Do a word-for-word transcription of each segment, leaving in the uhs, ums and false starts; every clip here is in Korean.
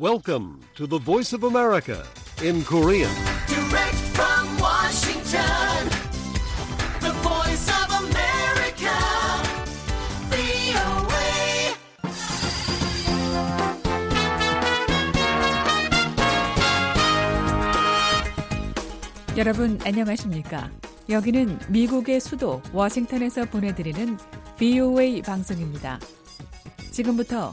Welcome to the Voice of America in Korean. Direct from Washington, the Voice of America, 브이오에이. 여러분 안녕하십니까? 여기는 미국의 수도 워싱턴에서 보내드리는 브이오에이 방송입니다. 지금부터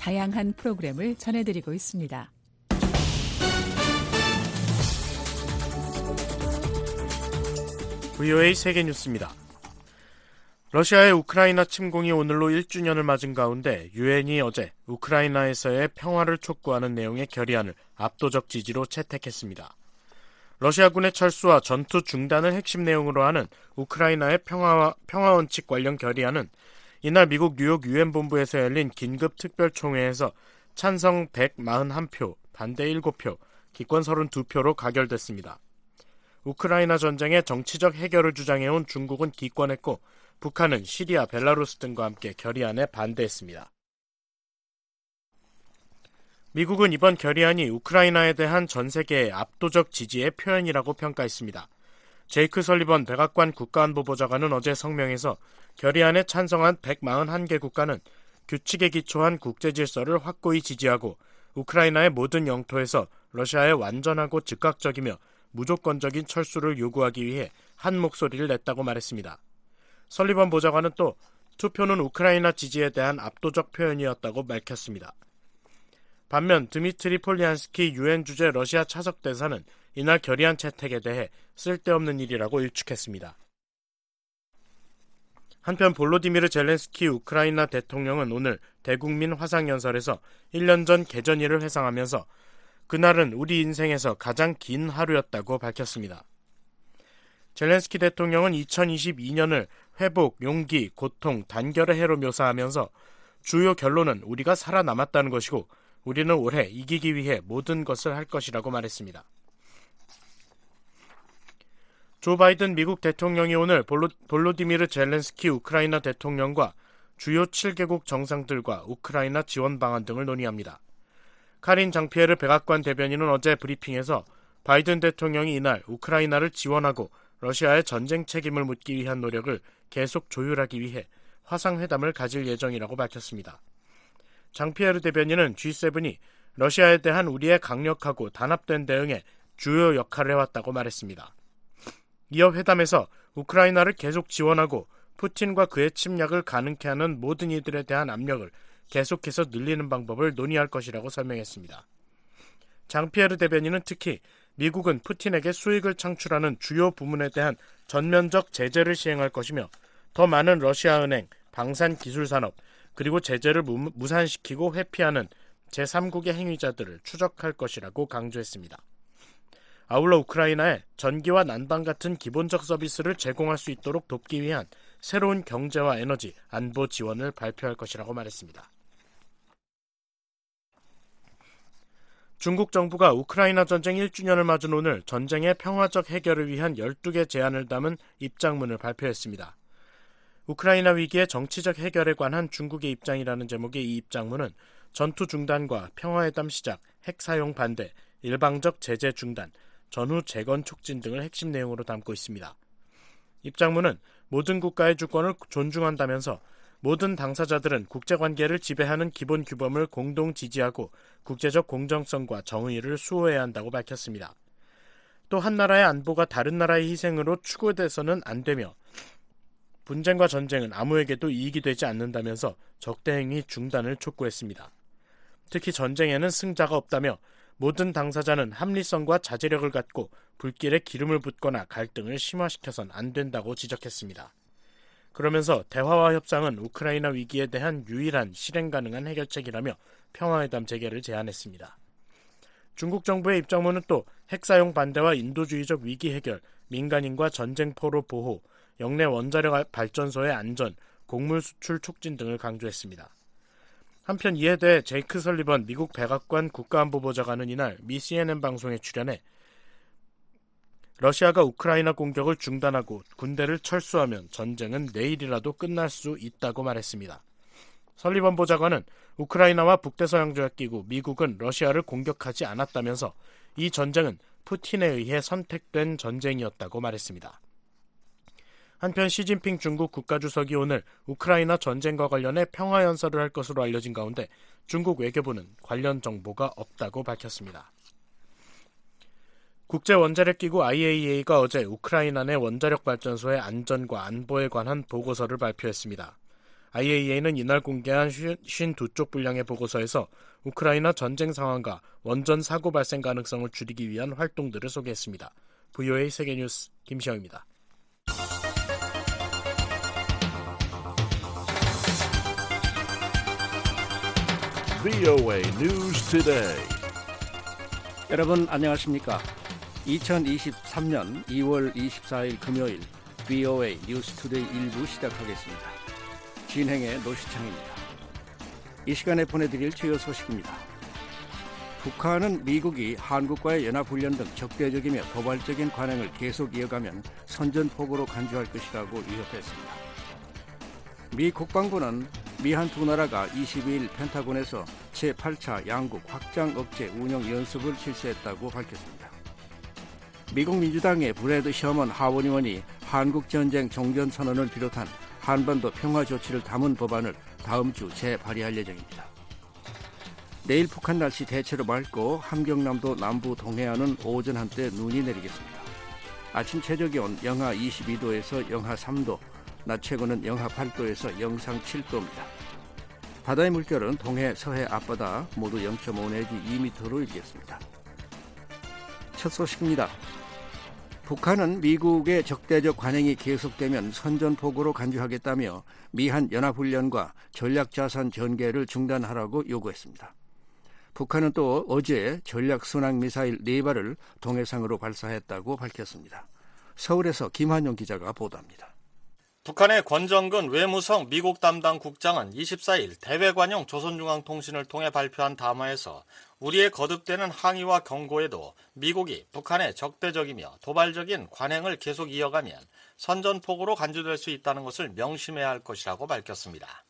다양한 프로그램을 전해드리고 있습니다. 브이오에이 세계뉴스입니다. 러시아의 우크라이나 침공이 오늘로 일 주년을 맞은 가운데 유엔이 어제 우크라이나에서의 평화를 촉구하는 내용의 결의안을 압도적 지지로 채택했습니다. 러시아군의 철수와 전투 중단을 핵심 내용으로 하는 우크라이나의 평화와 평화 원칙 관련 결의안은 이날 미국 뉴욕 유엔 본부에서 열린 긴급 특별총회에서 찬성 백사십일 표, 반대 칠 표, 기권 삼십이 표로 가결됐습니다. 우크라이나 전쟁의 정치적 해결을 주장해온 중국은 기권했고, 북한은 시리아, 벨라루스 등과 함께 결의안에 반대했습니다. 미국은 이번 결의안이 우크라이나에 대한 전 세계의 압도적 지지의 표현이라고 평가했습니다. 제이크 설리번 백악관 국가안보보좌관은 어제 성명에서 결의안에 찬성한 백사십일 개 국가는 규칙에 기초한 국제질서를 확고히 지지하고 우크라이나의 모든 영토에서 러시아의 완전하고 즉각적이며 무조건적인 철수를 요구하기 위해 한 목소리를 냈다고 말했습니다. 설리번 보좌관은 또 투표는 우크라이나 지지에 대한 압도적 표현이었다고 밝혔습니다. 반면 드미트리 폴리안스키 유엔 주재 러시아 차석 대사는 이날 결의안 채택에 대해 쓸데없는 일이라고 일축했습니다. 한편 볼로디미르 젤렌스키 우크라이나 대통령은 오늘 대국민 화상연설에서 일 년 전 개전일을 회상하면서 그날은 우리 인생에서 가장 긴 하루였다고 밝혔습니다. 젤렌스키 대통령은 이천이십이 년을 회복, 용기, 고통, 단결의 해로 묘사하면서 주요 결론은 우리가 살아남았다는 것이고 우리는 올해 이기기 위해 모든 것을 할 것이라고 말했습니다. 조 바이든 미국 대통령이 오늘 볼로, 볼로디미르 젤렌스키 우크라이나 대통령과 주요 칠 개국 정상들과 우크라이나 지원 방안 등을 논의합니다. 카린 장피에르 백악관 대변인은 어제 브리핑에서 바이든 대통령이 이날 우크라이나를 지원하고 러시아의 전쟁 책임을 묻기 위한 노력을 계속 조율하기 위해 화상회담을 가질 예정이라고 밝혔습니다. 장피에르 대변인은 지 세븐이 러시아에 대한 우리의 강력하고 단합된 대응에 주요 역할을 해왔다고 말했습니다. 이어 회담에서 우크라이나를 계속 지원하고 푸틴과 그의 침략을 가능케 하는 모든 이들에 대한 압력을 계속해서 늘리는 방법을 논의할 것이라고 설명했습니다. 장피에르 대변인은 특히 미국은 푸틴에게 수익을 창출하는 주요 부문에 대한 전면적 제재를 시행할 것이며 더 많은 러시아 은행, 방산 기술 산업, 그리고 제재를 무산시키고 회피하는 제삼 국의 행위자들을 추적할 것이라고 강조했습니다. 아울러 우크라이나에 전기와 난방 같은 기본적 서비스를 제공할 수 있도록 돕기 위한 새로운 경제와 에너지, 안보 지원을 발표할 것이라고 말했습니다. 중국 정부가 우크라이나 전쟁 일 주년을 맞은 오늘 전쟁의 평화적 해결을 위한 열두 개 제안을 담은 입장문을 발표했습니다. 우크라이나 위기의 정치적 해결에 관한 중국의 입장이라는 제목의 이 입장문은 전투 중단과 평화회담 시작, 핵 사용 반대, 일방적 제재 중단, 전후 재건 촉진 등을 핵심 내용으로 담고 있습니다. 입장문은 모든 국가의 주권을 존중한다면서 모든 당사자들은 국제관계를 지배하는 기본 규범을 공동 지지하고 국제적 공정성과 정의를 수호해야 한다고 밝혔습니다. 또 한 나라의 안보가 다른 나라의 희생으로 추구돼서는 안 되며 분쟁과 전쟁은 아무에게도 이익이 되지 않는다면서 적대행위 중단을 촉구했습니다. 특히 전쟁에는 승자가 없다며 모든 당사자는 합리성과 자제력을 갖고 불길에 기름을 붓거나 갈등을 심화시켜선 안 된다고 지적했습니다. 그러면서 대화와 협상은 우크라이나 위기에 대한 유일한 실행 가능한 해결책이라며 평화회담 재개를 제안했습니다. 중국 정부의 입장문은 또 핵사용 반대와 인도주의적 위기 해결, 민간인과 전쟁 포로 보호, 영내 원자력 발전소의 안전, 곡물 수출 촉진 등을 강조했습니다. 한편 이에 대해 제이크 설리번 미국 백악관 국가안보보좌관은 이날 미 씨엔엔 방송에 출연해 러시아가 우크라이나 공격을 중단하고 군대를 철수하면 전쟁은 내일이라도 끝날 수 있다고 말했습니다. 설리번 보좌관은 우크라이나와 북대서양 조약 기구 미국은 러시아를 공격하지 않았다면서 이 전쟁은 푸틴에 의해 선택된 전쟁이었다고 말했습니다. 한편 시진핑 중국 국가주석이 오늘 우크라이나 전쟁과 관련해 평화연설을 할 것으로 알려진 가운데 중국 외교부는 관련 정보가 없다고 밝혔습니다. 국제원자력기구 아이에이이에이가 어제 우크라이나 내 원자력발전소의 안전과 안보에 관한 보고서를 발표했습니다. 아이에이이에이는 이날 공개한 오십이 쪽 분량의 보고서에서 우크라이나 전쟁 상황과 원전 사고 발생 가능성을 줄이기 위한 활동들을 소개했습니다. 브이오에이 세계뉴스 김시영입니다. 브이오에이 뉴스 투데이. 여러분 안녕하십니까? 이천이십삼 년 이월 이십사일 금요일 브이오에이 뉴스 투데이 일부 시작하겠습니다. 진행의 노시창입니다. 이 시간에 보내드릴 주요 소식입니다. 북한은 미국이 한국과의 연합훈련 등 적대적이며 도발적인 관행을 계속 이어가면 선전포고로 간주할 것이라고 위협했습니다. 미 국방부는 미한 두 나라가 이십이일 펜타곤에서 제팔 차 양국 확장 억제 운영 연습을 실시했다고 밝혔습니다. 미국 민주당의 브래드 셔먼 하원 의원이 한국전쟁 종전선언을 비롯한 한반도 평화 조치를 담은 법안을 다음 주 재발의할 예정입니다. 내일 북한 날씨 대체로 맑고 함경남도 남부 동해안은 오전 한때 눈이 내리겠습니다. 아침 최저기온 영하 이십이도에서 영하 삼도, 낮 최고는 영하 팔도에서 영상 칠도입니다. 바다의 물결은 동해, 서해, 앞바다 모두 영점오 내지 이 미터로 일겠습니다. 첫 소식입니다. 북한은 미국의 적대적 관행이 계속되면 선전포고로 간주하겠다며 미한 연합훈련과 전략자산 전개를 중단하라고 요구했습니다. 북한은 또 어제 전략순항미사일 네 발을 동해상으로 발사했다고 밝혔습니다. 서울에서 김한용 기자가 보도합니다. 북한의 권정근 외무성 미국 담당 국장은 이십사일 대외관용 조선중앙통신을 통해 발표한 담화에서 우리의 거듭되는 항의와 경고에도 미국이 북한의 적대적이며 도발적인 관행을 계속 이어가면 선전포고로 간주될 수 있다는 것을 명심해야 할 것이라고 밝혔습니다.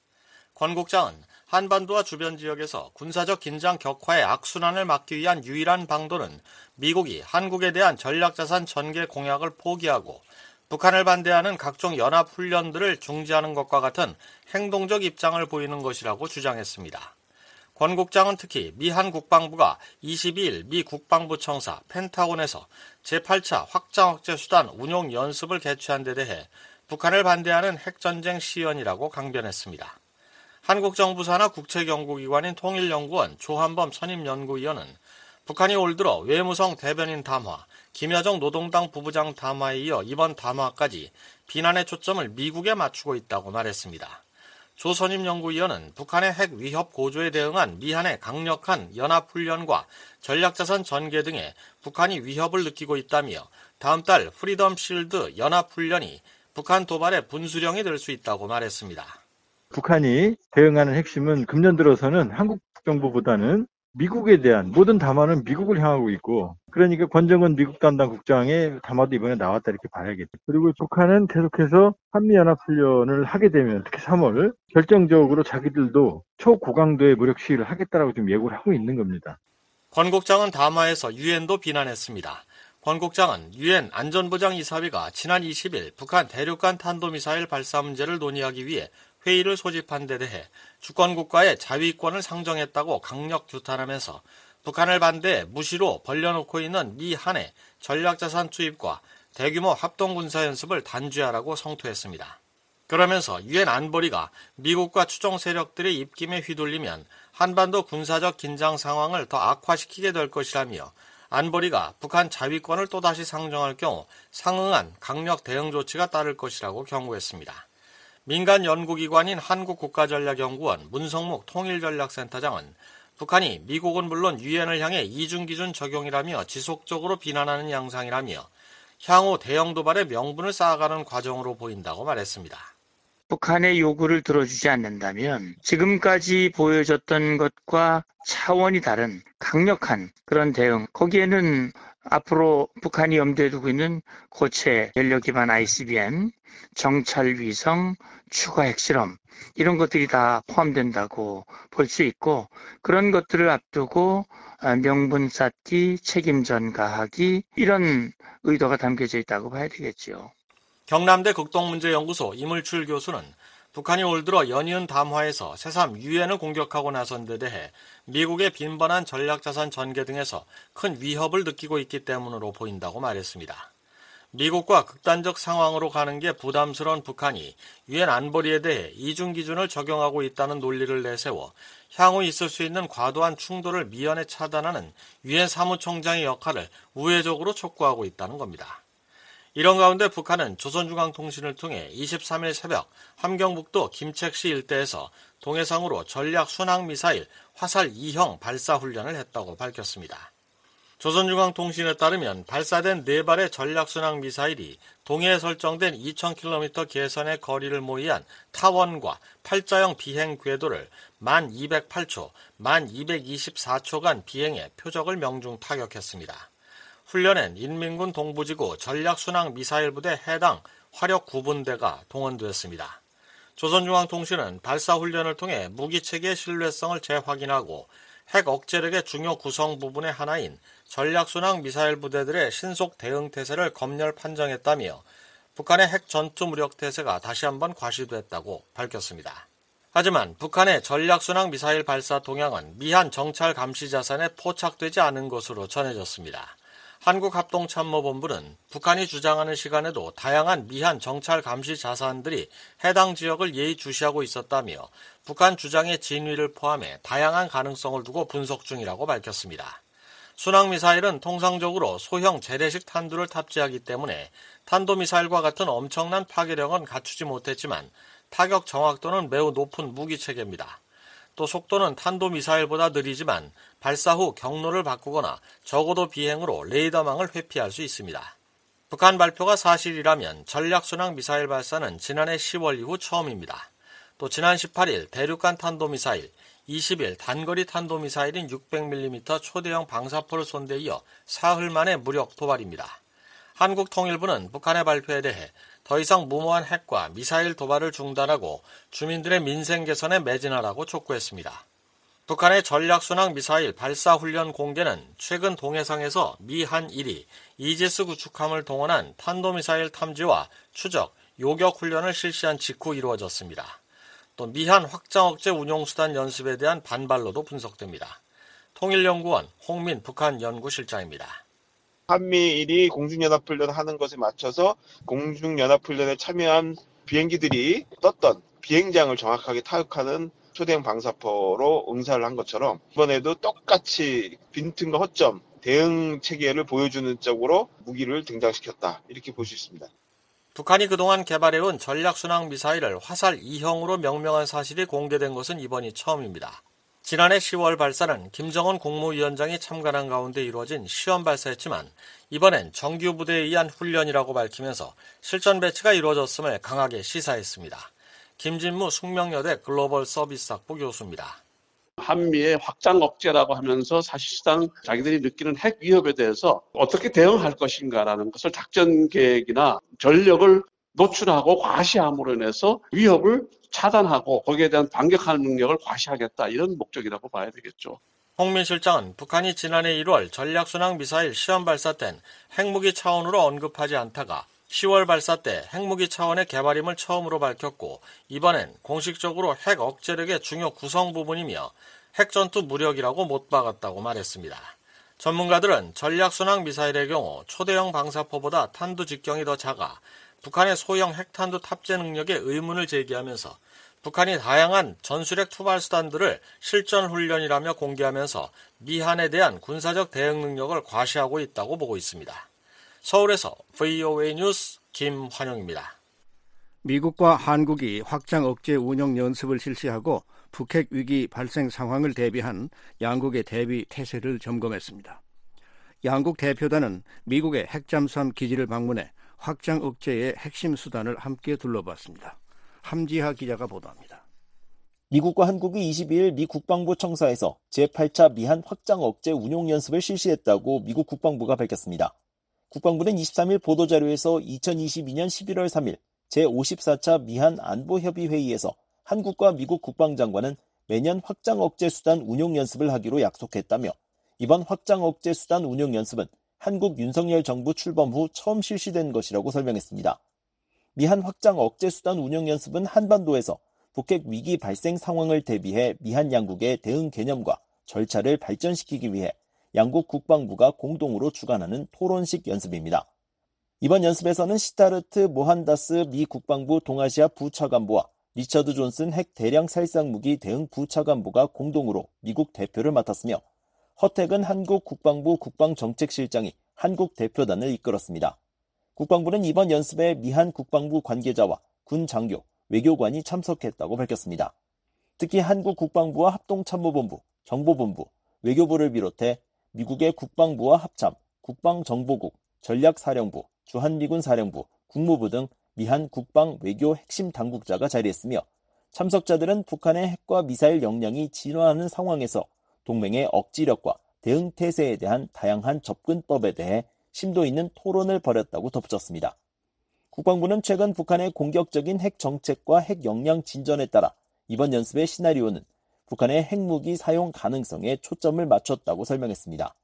권 국장은 한반도와 주변 지역에서 군사적 긴장 격화의 악순환을 막기 위한 유일한 방도는 미국이 한국에 대한 전략자산 전개 공약을 포기하고 북한을 반대하는 각종 연합훈련들을 중지하는 것과 같은 행동적 입장을 보이는 것이라고 주장했습니다. 권 국장은 특히 미한 국방부가 이십이일 미 국방부 청사 펜타곤에서 제팔 차 확장억제수단 운용 연습을 개최한 데 대해 북한을 반대하는 핵전쟁 시연이라고 강변했습니다. 한국 정부 산하 국책연구기관인 통일연구원 조한범 선임연구위원은 북한이 올 들어 외무성 대변인 담화, 김여정 노동당 부부장 담화에 이어 이번 담화까지 비난의 초점을 미국에 맞추고 있다고 말했습니다. 조 선임연구위원은 북한의 핵 위협 고조에 대응한 미한의 강력한 연합훈련과 전략자산 전개 등에 북한이 위협을 느끼고 있다며 다음 달 프리덤 실드 연합훈련이 북한 도발의 분수령이 될 수 있다고 말했습니다. 북한이 대응하는 핵심은 금년 들어서는 한국 정부보다는 미국에 대한 모든 담화는 미국을 향하고 있고, 그러니까 권정은 미국 담당 국장의 담화도 이번에 나왔다 이렇게 봐야겠죠. 그리고 북한은 계속해서 한미연합훈련을 하게 되면 특히 삼월 결정적으로 자기들도 초고강도의 무력 시위를 하겠다라고 지금 예고를 하고 있는 겁니다. 권 국장은 담화에서 유엔도 비난했습니다. 권 국장은 유엔 안전보장 이사회가 지난 이십일 북한 대륙간 탄도미사일 발사 문제를 논의하기 위해 회의를 소집한 데 대해 주권국가의 자위권을 상정했다고 강력 규탄하면서 북한을 반대해 무시로 벌려놓고 있는 미 한의 전략자산 투입과 대규모 합동군사연습을 단죄하라고 성토했습니다. 그러면서 유엔 안보리가 미국과 추종 세력들의 입김에 휘둘리면 한반도 군사적 긴장 상황을 더 악화시키게 될 것이라며 안보리가 북한 자위권을 또다시 상정할 경우 상응한 강력 대응 조치가 따를 것이라고 경고했습니다. 민간 연구기관인 한국국가전략연구원 문성목 통일전략센터장은 북한이 미국은 물론 유엔을 향해 이중기준 적용이라며 지속적으로 비난하는 양상이라며 향후 대형 도발의 명분을 쌓아가는 과정으로 보인다고 말했습니다. 북한의 요구를 들어주지 않는다면 지금까지 보여줬던 것과 차원이 다른 강력한 그런 대응, 거기에는 앞으로 북한이 염두에 두고 있는 고체 연력 기반 아이씨비엠, 정찰 위성, 추가 핵실험 이런 것들이 다 포함된다고 볼 수 있고, 그런 것들을 앞두고 명분 쌓기, 책임 전가하기 이런 의도가 담겨져 있다고 봐야 되겠죠. 경남대 극동문제연구소 임을출 교수는 북한이 올 들어 연이은 담화에서 새삼 유엔을 공격하고 나선 데 대해 미국의 빈번한 전략자산 전개 등에서 큰 위협을 느끼고 있기 때문으로 보인다고 말했습니다. 미국과 극단적 상황으로 가는 게 부담스러운 북한이 유엔 안보리에 대해 이중기준을 적용하고 있다는 논리를 내세워 향후 있을 수 있는 과도한 충돌을 미연에 차단하는 유엔 사무총장의 역할을 우회적으로 촉구하고 있다는 겁니다. 이런 가운데 북한은 조선중앙통신을 통해 이십삼일 새벽 함경북도 김책시 일대에서 동해상으로 전략순항미사일 화살 이형 발사훈련을 했다고 밝혔습니다. 조선중앙통신에 따르면 발사된 네 발의 전략순항미사일이 동해에 설정된 이천 킬로미터 계선의 거리를 모의한 타원과 팔자형 비행 궤도를 만 이백팔 초, 만 이백이십사 초간 비행해 표적을 명중 타격했습니다. 훈련엔 인민군 동부지구 전략순항미사일부대 해당 화력구분대가 동원됐습니다. 조선중앙통신은 발사훈련을 통해 무기체계의 신뢰성을 재확인하고 핵 억제력의 중요 구성 부분의 하나인 전략순항미사일부대들의 신속 대응태세를 검열 판정했다며 북한의 핵 전투 무력태세가 다시 한번 과시됐다고 밝혔습니다. 하지만 북한의 전략순항미사일 발사 동향은 미한 정찰 감시 자산에 포착되지 않은 것으로 전해졌습니다. 한국합동참모본부는 북한이 주장하는 시간에도 다양한 미한 정찰 감시 자산들이 해당 지역을 예의주시하고 있었다며 북한 주장의 진위를 포함해 다양한 가능성을 두고 분석 중이라고 밝혔습니다. 순항미사일은 통상적으로 소형 재래식 탄두를 탑재하기 때문에 탄도미사일과 같은 엄청난 파괴력은 갖추지 못했지만 타격 정확도는 매우 높은 무기체계입니다. 또 속도는 탄도미사일보다 느리지만 발사 후 경로를 바꾸거나 저고도 비행으로 레이더망을 회피할 수 있습니다. 북한 발표가 사실이라면 전략순항미사일 발사는 지난해 시월 이후 처음입니다. 또 지난 십팔일 대륙간 탄도미사일, 이십일 단거리 탄도미사일인 육백 밀리미터 초대형 방사포를 쏜 데 이어 사흘 만에 무력 도발입니다. 한국통일부는 북한의 발표에 대해 더 이상 무모한 핵과 미사일 도발을 중단하고 주민들의 민생 개선에 매진하라고 촉구했습니다. 북한의 전략순항미사일 발사훈련 공개는 최근 동해상에서 미한 일이 이지스 구축함을 동원한 탄도미사일 탐지와 추적, 요격훈련을 실시한 직후 이루어졌습니다. 또 미한 확장억제 운용수단 연습에 대한 반발로도 분석됩니다. 통일연구원 홍민 북한연구실장입니다. 한미일이 공중연합훈련 하는 것에 맞춰서 공중연합훈련에 참여한 비행기들이 떴던 비행장을 정확하게 타격하는 초대형 방사포로 응사를 한 것처럼 이번에도 똑같이 빈틈과 허점, 대응 체계를 보여주는 쪽으로 무기를 등장시켰다, 이렇게 볼 수 있습니다. 북한이 그동안 개발해온 전략순항미사일을 화살 이형으로 명명한 사실이 공개된 것은 이번이 처음입니다. 지난해 시월 발사는 김정은 국무위원장이 참관한 가운데 이루어진 시험 발사였지만 이번엔 정규 부대에 의한 훈련이라고 밝히면서 실전 배치가 이루어졌음을 강하게 시사했습니다. 김진무 숙명여대 글로벌 서비스학부 교수입니다. 한미의 확장 억제라고 하면서 사실상 자기들이 느끼는 핵 위협에 대해서 어떻게 대응할 것인가라는 것을 작전 계획이나 전력을 노출하고 과시함으로 인해서 위협을 차단하고 거기에 대한 반격하는 능력을 과시하겠다, 이런 목적이라고 봐야 되겠죠. 홍민 실장은 북한이 지난해 일월 전략순항미사일 시험 발사 땐 핵무기 차원으로 언급하지 않다가 시월 발사 때 핵무기 차원의 개발임을 처음으로 밝혔고 이번엔 공식적으로 핵 억제력의 중요 구성 부분이며 핵전투 무력이라고 못 박았다고 말했습니다. 전문가들은 전략순항미사일의 경우 초대형 방사포보다 탄두 직경이 더 작아 북한의 소형 핵탄두 탑재 능력에 의문을 제기하면서 북한이 다양한 전술핵 투발 수단들을 실전 훈련이라며 공개하면서 미한에 대한 군사적 대응 능력을 과시하고 있다고 보고 있습니다. 서울에서 브이오에이 뉴스 김환영입니다. 미국과 한국이 확장 억제 운영 연습을 실시하고 북핵 위기 발생 상황을 대비한 양국의 대비 태세를 점검했습니다. 양국 대표단은 미국의 핵잠수함 기지를 방문해 확장 억제의 핵심 수단을 함께 둘러봤습니다. 함지하 기자가 보도합니다. 미국과 한국이 이십이일 미 국방부 청사에서 제팔 차 미한 확장 억제 운용 연습을 실시했다고 미국 국방부가 밝혔습니다. 국방부는 이십삼일 보도자료에서 이천이십이년 십일월 삼일 제오십사 차 미한 안보협의 회의에서 한국과 미국 국방장관은 매년 확장 억제 수단 운용 연습을 하기로 약속했다며 이번 확장 억제 수단 운용 연습은 한국 윤석열 정부 출범 후 처음 실시된 것이라고 설명했습니다. 미한 확장 억제 수단 운용 연습은 한반도에서 북핵 위기 발생 상황을 대비해 미한 양국의 대응 개념과 절차를 발전시키기 위해 양국 국방부가 공동으로 주관하는 토론식 연습입니다. 이번 연습에서는 시타르트 모한다스 미 국방부 동아시아 부차관보와 리처드 존슨 핵 대량 살상 무기 대응 부차관보가 공동으로 미국 대표를 맡았으며 허택은 한국 국방부 국방정책실장이 한국 대표단을 이끌었습니다. 국방부는 이번 연습에 미한 국방부 관계자와 군 장교, 외교관이 참석했다고 밝혔습니다. 특히 한국 국방부와 합동참모본부, 정보본부, 외교부를 비롯해 미국의 국방부와 합참, 국방정보국, 전략사령부, 주한미군사령부, 국무부 등 미한 국방 외교 핵심 당국자가 자리했으며 참석자들은 북한의 핵과 미사일 역량이 진화하는 상황에서 동맹의 억지력과 대응태세에 대한 다양한 접근법에 대해 심도 있는 토론을 벌였다고 덧붙였습니다. 국방부는 최근 북한의 공격적인 핵 정책과 핵 역량 진전에 따라 이번 연습의 시나리오는 북한의 핵무기 사용 가능성에 초점을 맞췄다고 설명했습니다.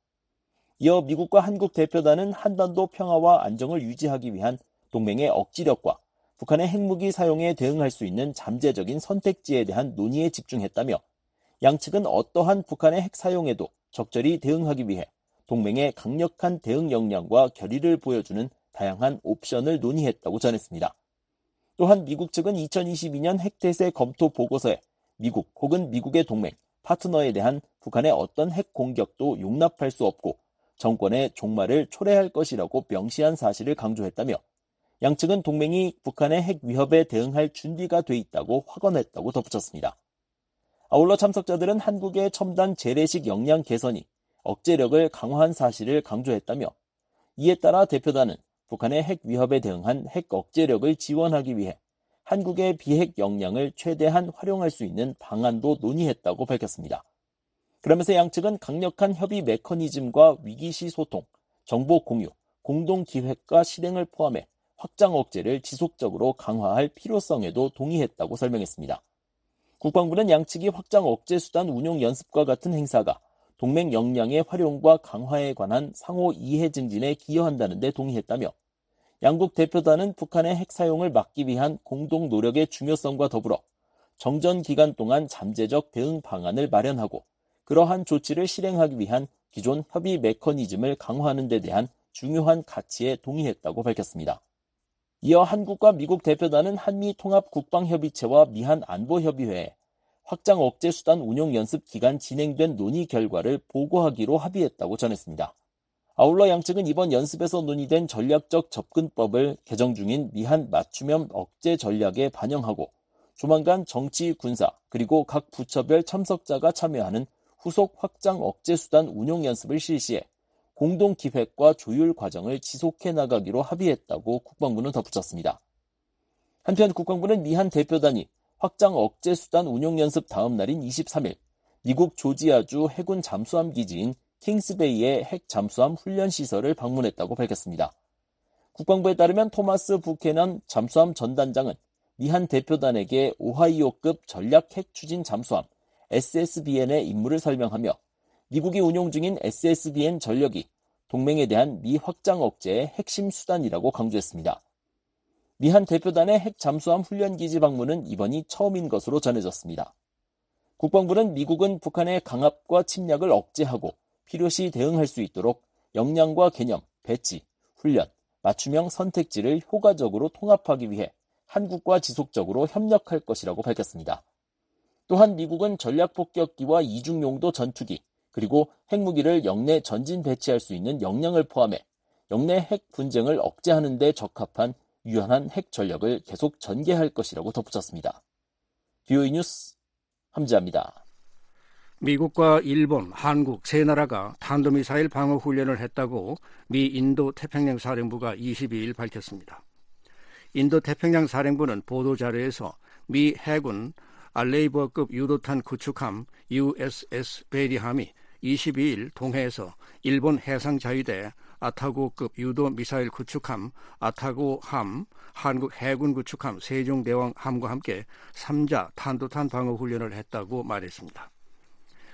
이어 미국과 한국 대표단은 한반도 평화와 안정을 유지하기 위한 동맹의 억지력과 북한의 핵무기 사용에 대응할 수 있는 잠재적인 선택지에 대한 논의에 집중했다며 양측은 어떠한 북한의 핵 사용에도 적절히 대응하기 위해 동맹의 강력한 대응 역량과 결의를 보여주는 다양한 옵션을 논의했다고 전했습니다. 또한 미국 측은 이천이십이년 핵태세 검토 보고서에 미국 혹은 미국의 동맹, 파트너에 대한 북한의 어떤 핵 공격도 용납할 수 없고 정권의 종말을 초래할 것이라고 명시한 사실을 강조했다며 양측은 동맹이 북한의 핵 위협에 대응할 준비가 돼 있다고 확언했다고 덧붙였습니다. 아울러 참석자들은 한국의 첨단 재래식 역량 개선이 억제력을 강화한 사실을 강조했다며 이에 따라 대표단은 북한의 핵 위협에 대응한 핵 억제력을 지원하기 위해 한국의 비핵 역량을 최대한 활용할 수 있는 방안도 논의했다고 밝혔습니다. 그러면서 양측은 강력한 협의 메커니즘과 위기시 소통, 정보 공유, 공동기획과 실행을 포함해 확장 억제를 지속적으로 강화할 필요성에도 동의했다고 설명했습니다. 국방부는 양측이 확장 억제 수단 운용 연습과 같은 행사가 동맹 역량의 활용과 강화에 관한 상호 이해 증진에 기여한다는 데 동의했다며 양국 대표단은 북한의 핵 사용을 막기 위한 공동 노력의 중요성과 더불어 정전 기간 동안 잠재적 대응 방안을 마련하고 그러한 조치를 실행하기 위한 기존 협의 메커니즘을 강화하는 데 대한 중요한 가치에 동의했다고 밝혔습니다. 이어 한국과 미국 대표단은 한미통합국방협의체와 미한안보협의회에 확장 억제 수단 운용 연습 기간 진행된 논의 결과를 보고하기로 합의했다고 전했습니다. 아울러 양측은 이번 연습에서 논의된 전략적 접근법을 개정 중인 미한 맞춤형 억제 전략에 반영하고 조만간 정치, 군사, 그리고 각 부처별 참석자가 참여하는 후속 확장 억제 수단 운용 연습을 실시해 공동 기획과 조율 과정을 지속해 나가기로 합의했다고 국방부는 덧붙였습니다. 한편 국방부는 미한 대표단이 확장 억제 수단 운용 연습 다음 날인 이십삼일 미국 조지아주 해군 잠수함 기지인 킹스베이의 핵 잠수함 훈련 시설을 방문했다고 밝혔습니다. 국방부에 따르면 토마스 부캐넌 잠수함 전단장은 미한 대표단에게 오하이오급 전략 핵 추진 잠수함 에스에스비엔의 임무를 설명하며 미국이 운용 중인 에스에스비엔 전력이 동맹에 대한 미 확장 억제의 핵심 수단이라고 강조했습니다. 미한 대표단의 핵 잠수함 훈련기지 방문은 이번이 처음인 것으로 전해졌습니다. 국방부는 미국은 북한의 강압과 침략을 억제하고 필요시 대응할 수 있도록 역량과 개념, 배치, 훈련, 맞춤형 선택지를 효과적으로 통합하기 위해 한국과 지속적으로 협력할 것이라고 밝혔습니다. 또한 미국은 전략폭격기와 이중용도 전투기, 그리고 핵무기를 역내 전진 배치할 수 있는 역량을 포함해 역내 핵 분쟁을 억제하는 데 적합한 유한한 핵 전략을 계속 전개할 것이라고 덧붙였습니다. 브이오에이 뉴스 함지아입니다. 미국과 일본, 한국 세 나라가 탄도미사일 방어 훈련을 했다고 미 인도태평양사령부가 이십이일 밝혔습니다. 인도태평양사령부는 보도자료에서 미 해군 알레이버급 유도탄 구축함 유에스에스 베리함이 이십이일 동해에서 일본 해상자위대 아타고급 유도미사일 구축함 아타고함, 한국 해군 구축함 세종대왕함과 함께 삼자 탄도탄 방어 훈련을 했다고 말했습니다.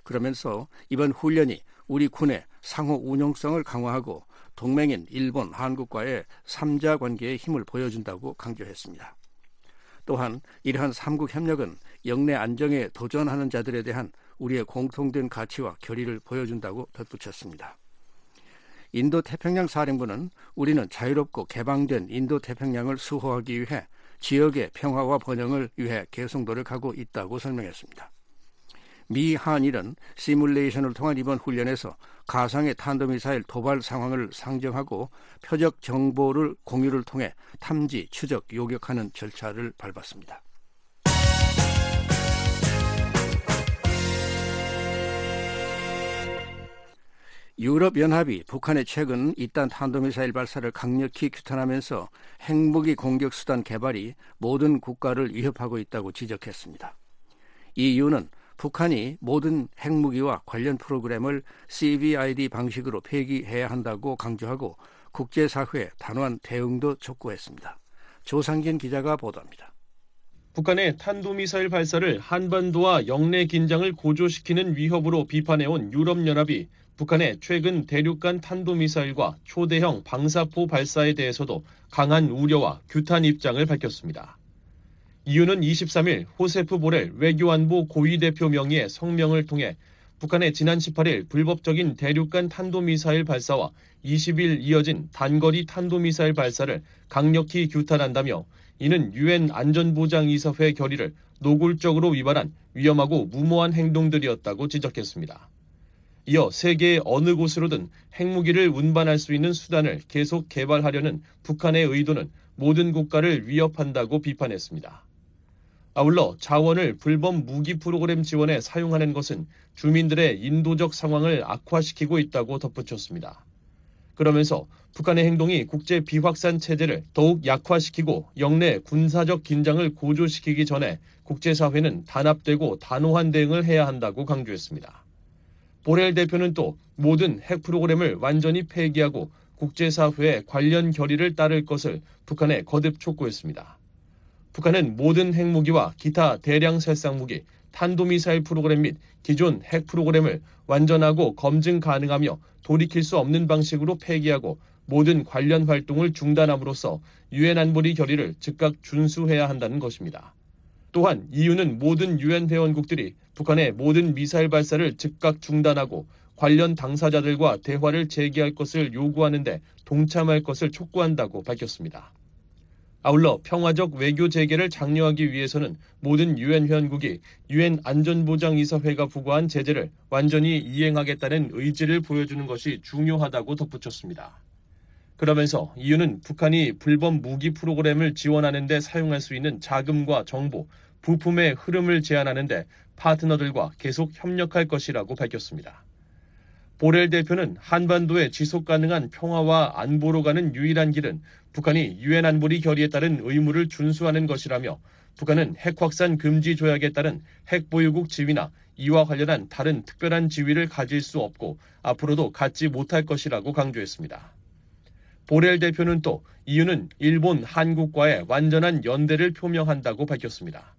그러면서 이번 훈련이 우리 군의 상호 운용성을 강화하고 동맹인 일본, 한국과의 삼자 관계의 힘을 보여준다고 강조했습니다. 또한 이러한 삼국 협력은 영내 안정에 도전하는 자들에 대한 우리의 공통된 가치와 결의를 보여준다고 덧붙였습니다. 인도태평양 사령부는 우리는 자유롭고 개방된 인도태평양을 수호하기 위해 지역의 평화와 번영을 위해 계속 노력하고 있다고 설명했습니다. 미, 한일은 시뮬레이션을 통한 이번 훈련에서 가상의 탄도미사일 도발 상황을 상정하고 표적 정보를 공유를 통해 탐지, 추적, 요격하는 절차를 밟았습니다. 유럽연합이 북한의 최근 잇단 탄도미사일 발사를 강력히 규탄하면서 핵무기 공격수단 개발이 모든 국가를 위협하고 있다고 지적했습니다. 이유는 북한이 모든 핵무기와 관련 프로그램을 씨비아이디 방식으로 폐기해야 한다고 강조하고 국제사회의 단호한 대응도 촉구했습니다. 조상진 기자가 보도합니다. 북한의 탄도미사일 발사를 한반도와 영내 긴장을 고조시키는 위협으로 비판해온 유럽연합이 북한의 최근 대륙간 탄도미사일과 초대형 방사포 발사에 대해서도 강한 우려와 규탄 입장을 밝혔습니다. 이유는 이십삼일 호세프 보렐 외교안보 고위대표 명의의 성명을 통해 북한의 지난 십팔일 불법적인 대륙간 탄도미사일 발사와 이십일 이어진 단거리 탄도미사일 발사를 강력히 규탄한다며 이는 유엔 안전보장이사회 결의를 노골적으로 위반한 위험하고 무모한 행동들이었다고 지적했습니다. 이어 세계의 어느 곳으로든 핵무기를 운반할 수 있는 수단을 계속 개발하려는 북한의 의도는 모든 국가를 위협한다고 비판했습니다. 아울러 자원을 불법 무기 프로그램 지원에 사용하는 것은 주민들의 인도적 상황을 악화시키고 있다고 덧붙였습니다. 그러면서 북한의 행동이 국제 비확산 체제를 더욱 약화시키고 영내 군사적 긴장을 고조시키기 전에 국제사회는 단합되고 단호한 대응을 해야 한다고 강조했습니다. 보렐 대표는 또 모든 핵 프로그램을 완전히 폐기하고 국제사회의 관련 결의를 따를 것을 북한에 거듭 촉구했습니다. 북한은 모든 핵무기와 기타 대량 살상무기, 탄도미사일 프로그램 및 기존 핵 프로그램을 완전하고 검증 가능하며 돌이킬 수 없는 방식으로 폐기하고 모든 관련 활동을 중단함으로써 유엔 안보리 결의를 즉각 준수해야 한다는 것입니다. 또한 이유는 모든 유엔 회원국들이 북한의 모든 미사일 발사를 즉각 중단하고 관련 당사자들과 대화를 재개할 것을 요구하는 데 동참할 것을 촉구한다고 밝혔습니다. 아울러 평화적 외교 재개를 장려하기 위해서는 모든 유엔 회원국이 유엔 안전보장이사회가 부과한 제재를 완전히 이행하겠다는 의지를 보여주는 것이 중요하다고 덧붙였습니다. 그러면서 이유는 북한이 불법 무기 프로그램을 지원하는 데 사용할 수 있는 자금과 정보, 부품의 흐름을 제한하는 데 파트너들과 계속 협력할 것이라고 밝혔습니다. 보렐 대표는 한반도의 지속가능한 평화와 안보로 가는 유일한 길은 북한이 유엔 안보리 결의에 따른 의무를 준수하는 것이라며 북한은 핵 확산 금지 조약에 따른 핵 보유국 지위나 이와 관련한 다른 특별한 지위를 가질 수 없고 앞으로도 갖지 못할 것이라고 강조했습니다. 보렐 대표는 또 이유는 일본, 한국과의 완전한 연대를 표명한다고 밝혔습니다.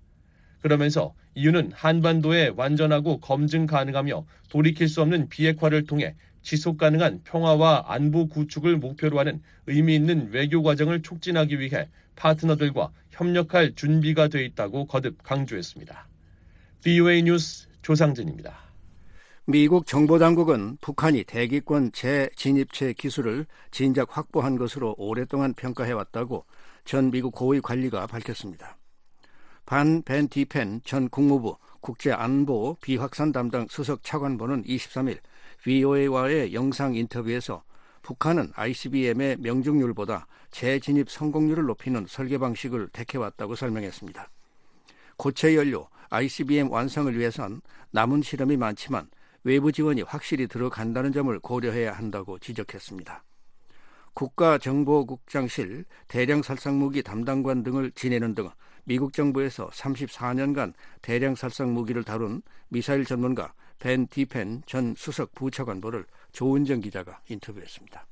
그러면서 이유는 한반도에 완전하고 검증 가능하며 돌이킬 수 없는 비핵화를 통해 지속가능한 평화와 안보 구축을 목표로 하는 의미 있는 외교 과정을 촉진하기 위해 파트너들과 협력할 준비가 돼 있다고 거듭 강조했습니다. 브이오에이 뉴스 조상진입니다. 미국 정보당국은 북한이 대기권 재진입체 기술을 진작 확보한 것으로 오랫동안 평가해왔다고 전 미국 고위 관리가 밝혔습니다. 반 벤 디펜 전 국무부 국제안보 비확산 담당 수석 차관보는 이십삼일 브이오에이와의 영상 인터뷰에서 북한은 아이씨비엠의 명중률보다 재진입 성공률을 높이는 설계 방식을 택해왔다고 설명했습니다. 고체 연료, 아이씨비엠 완성을 위해선 남은 실험이 많지만 외부 지원이 확실히 들어간다는 점을 고려해야 한다고 지적했습니다. 국가정보국장실, 대량살상무기 담당관 등을 지내는 등 미국 정부에서 삼십사 년간 대량살상무기를 다룬 미사일 전문가 밴 디펜 전 수석 부차관보를 조은정 기자가 인터뷰했습니다.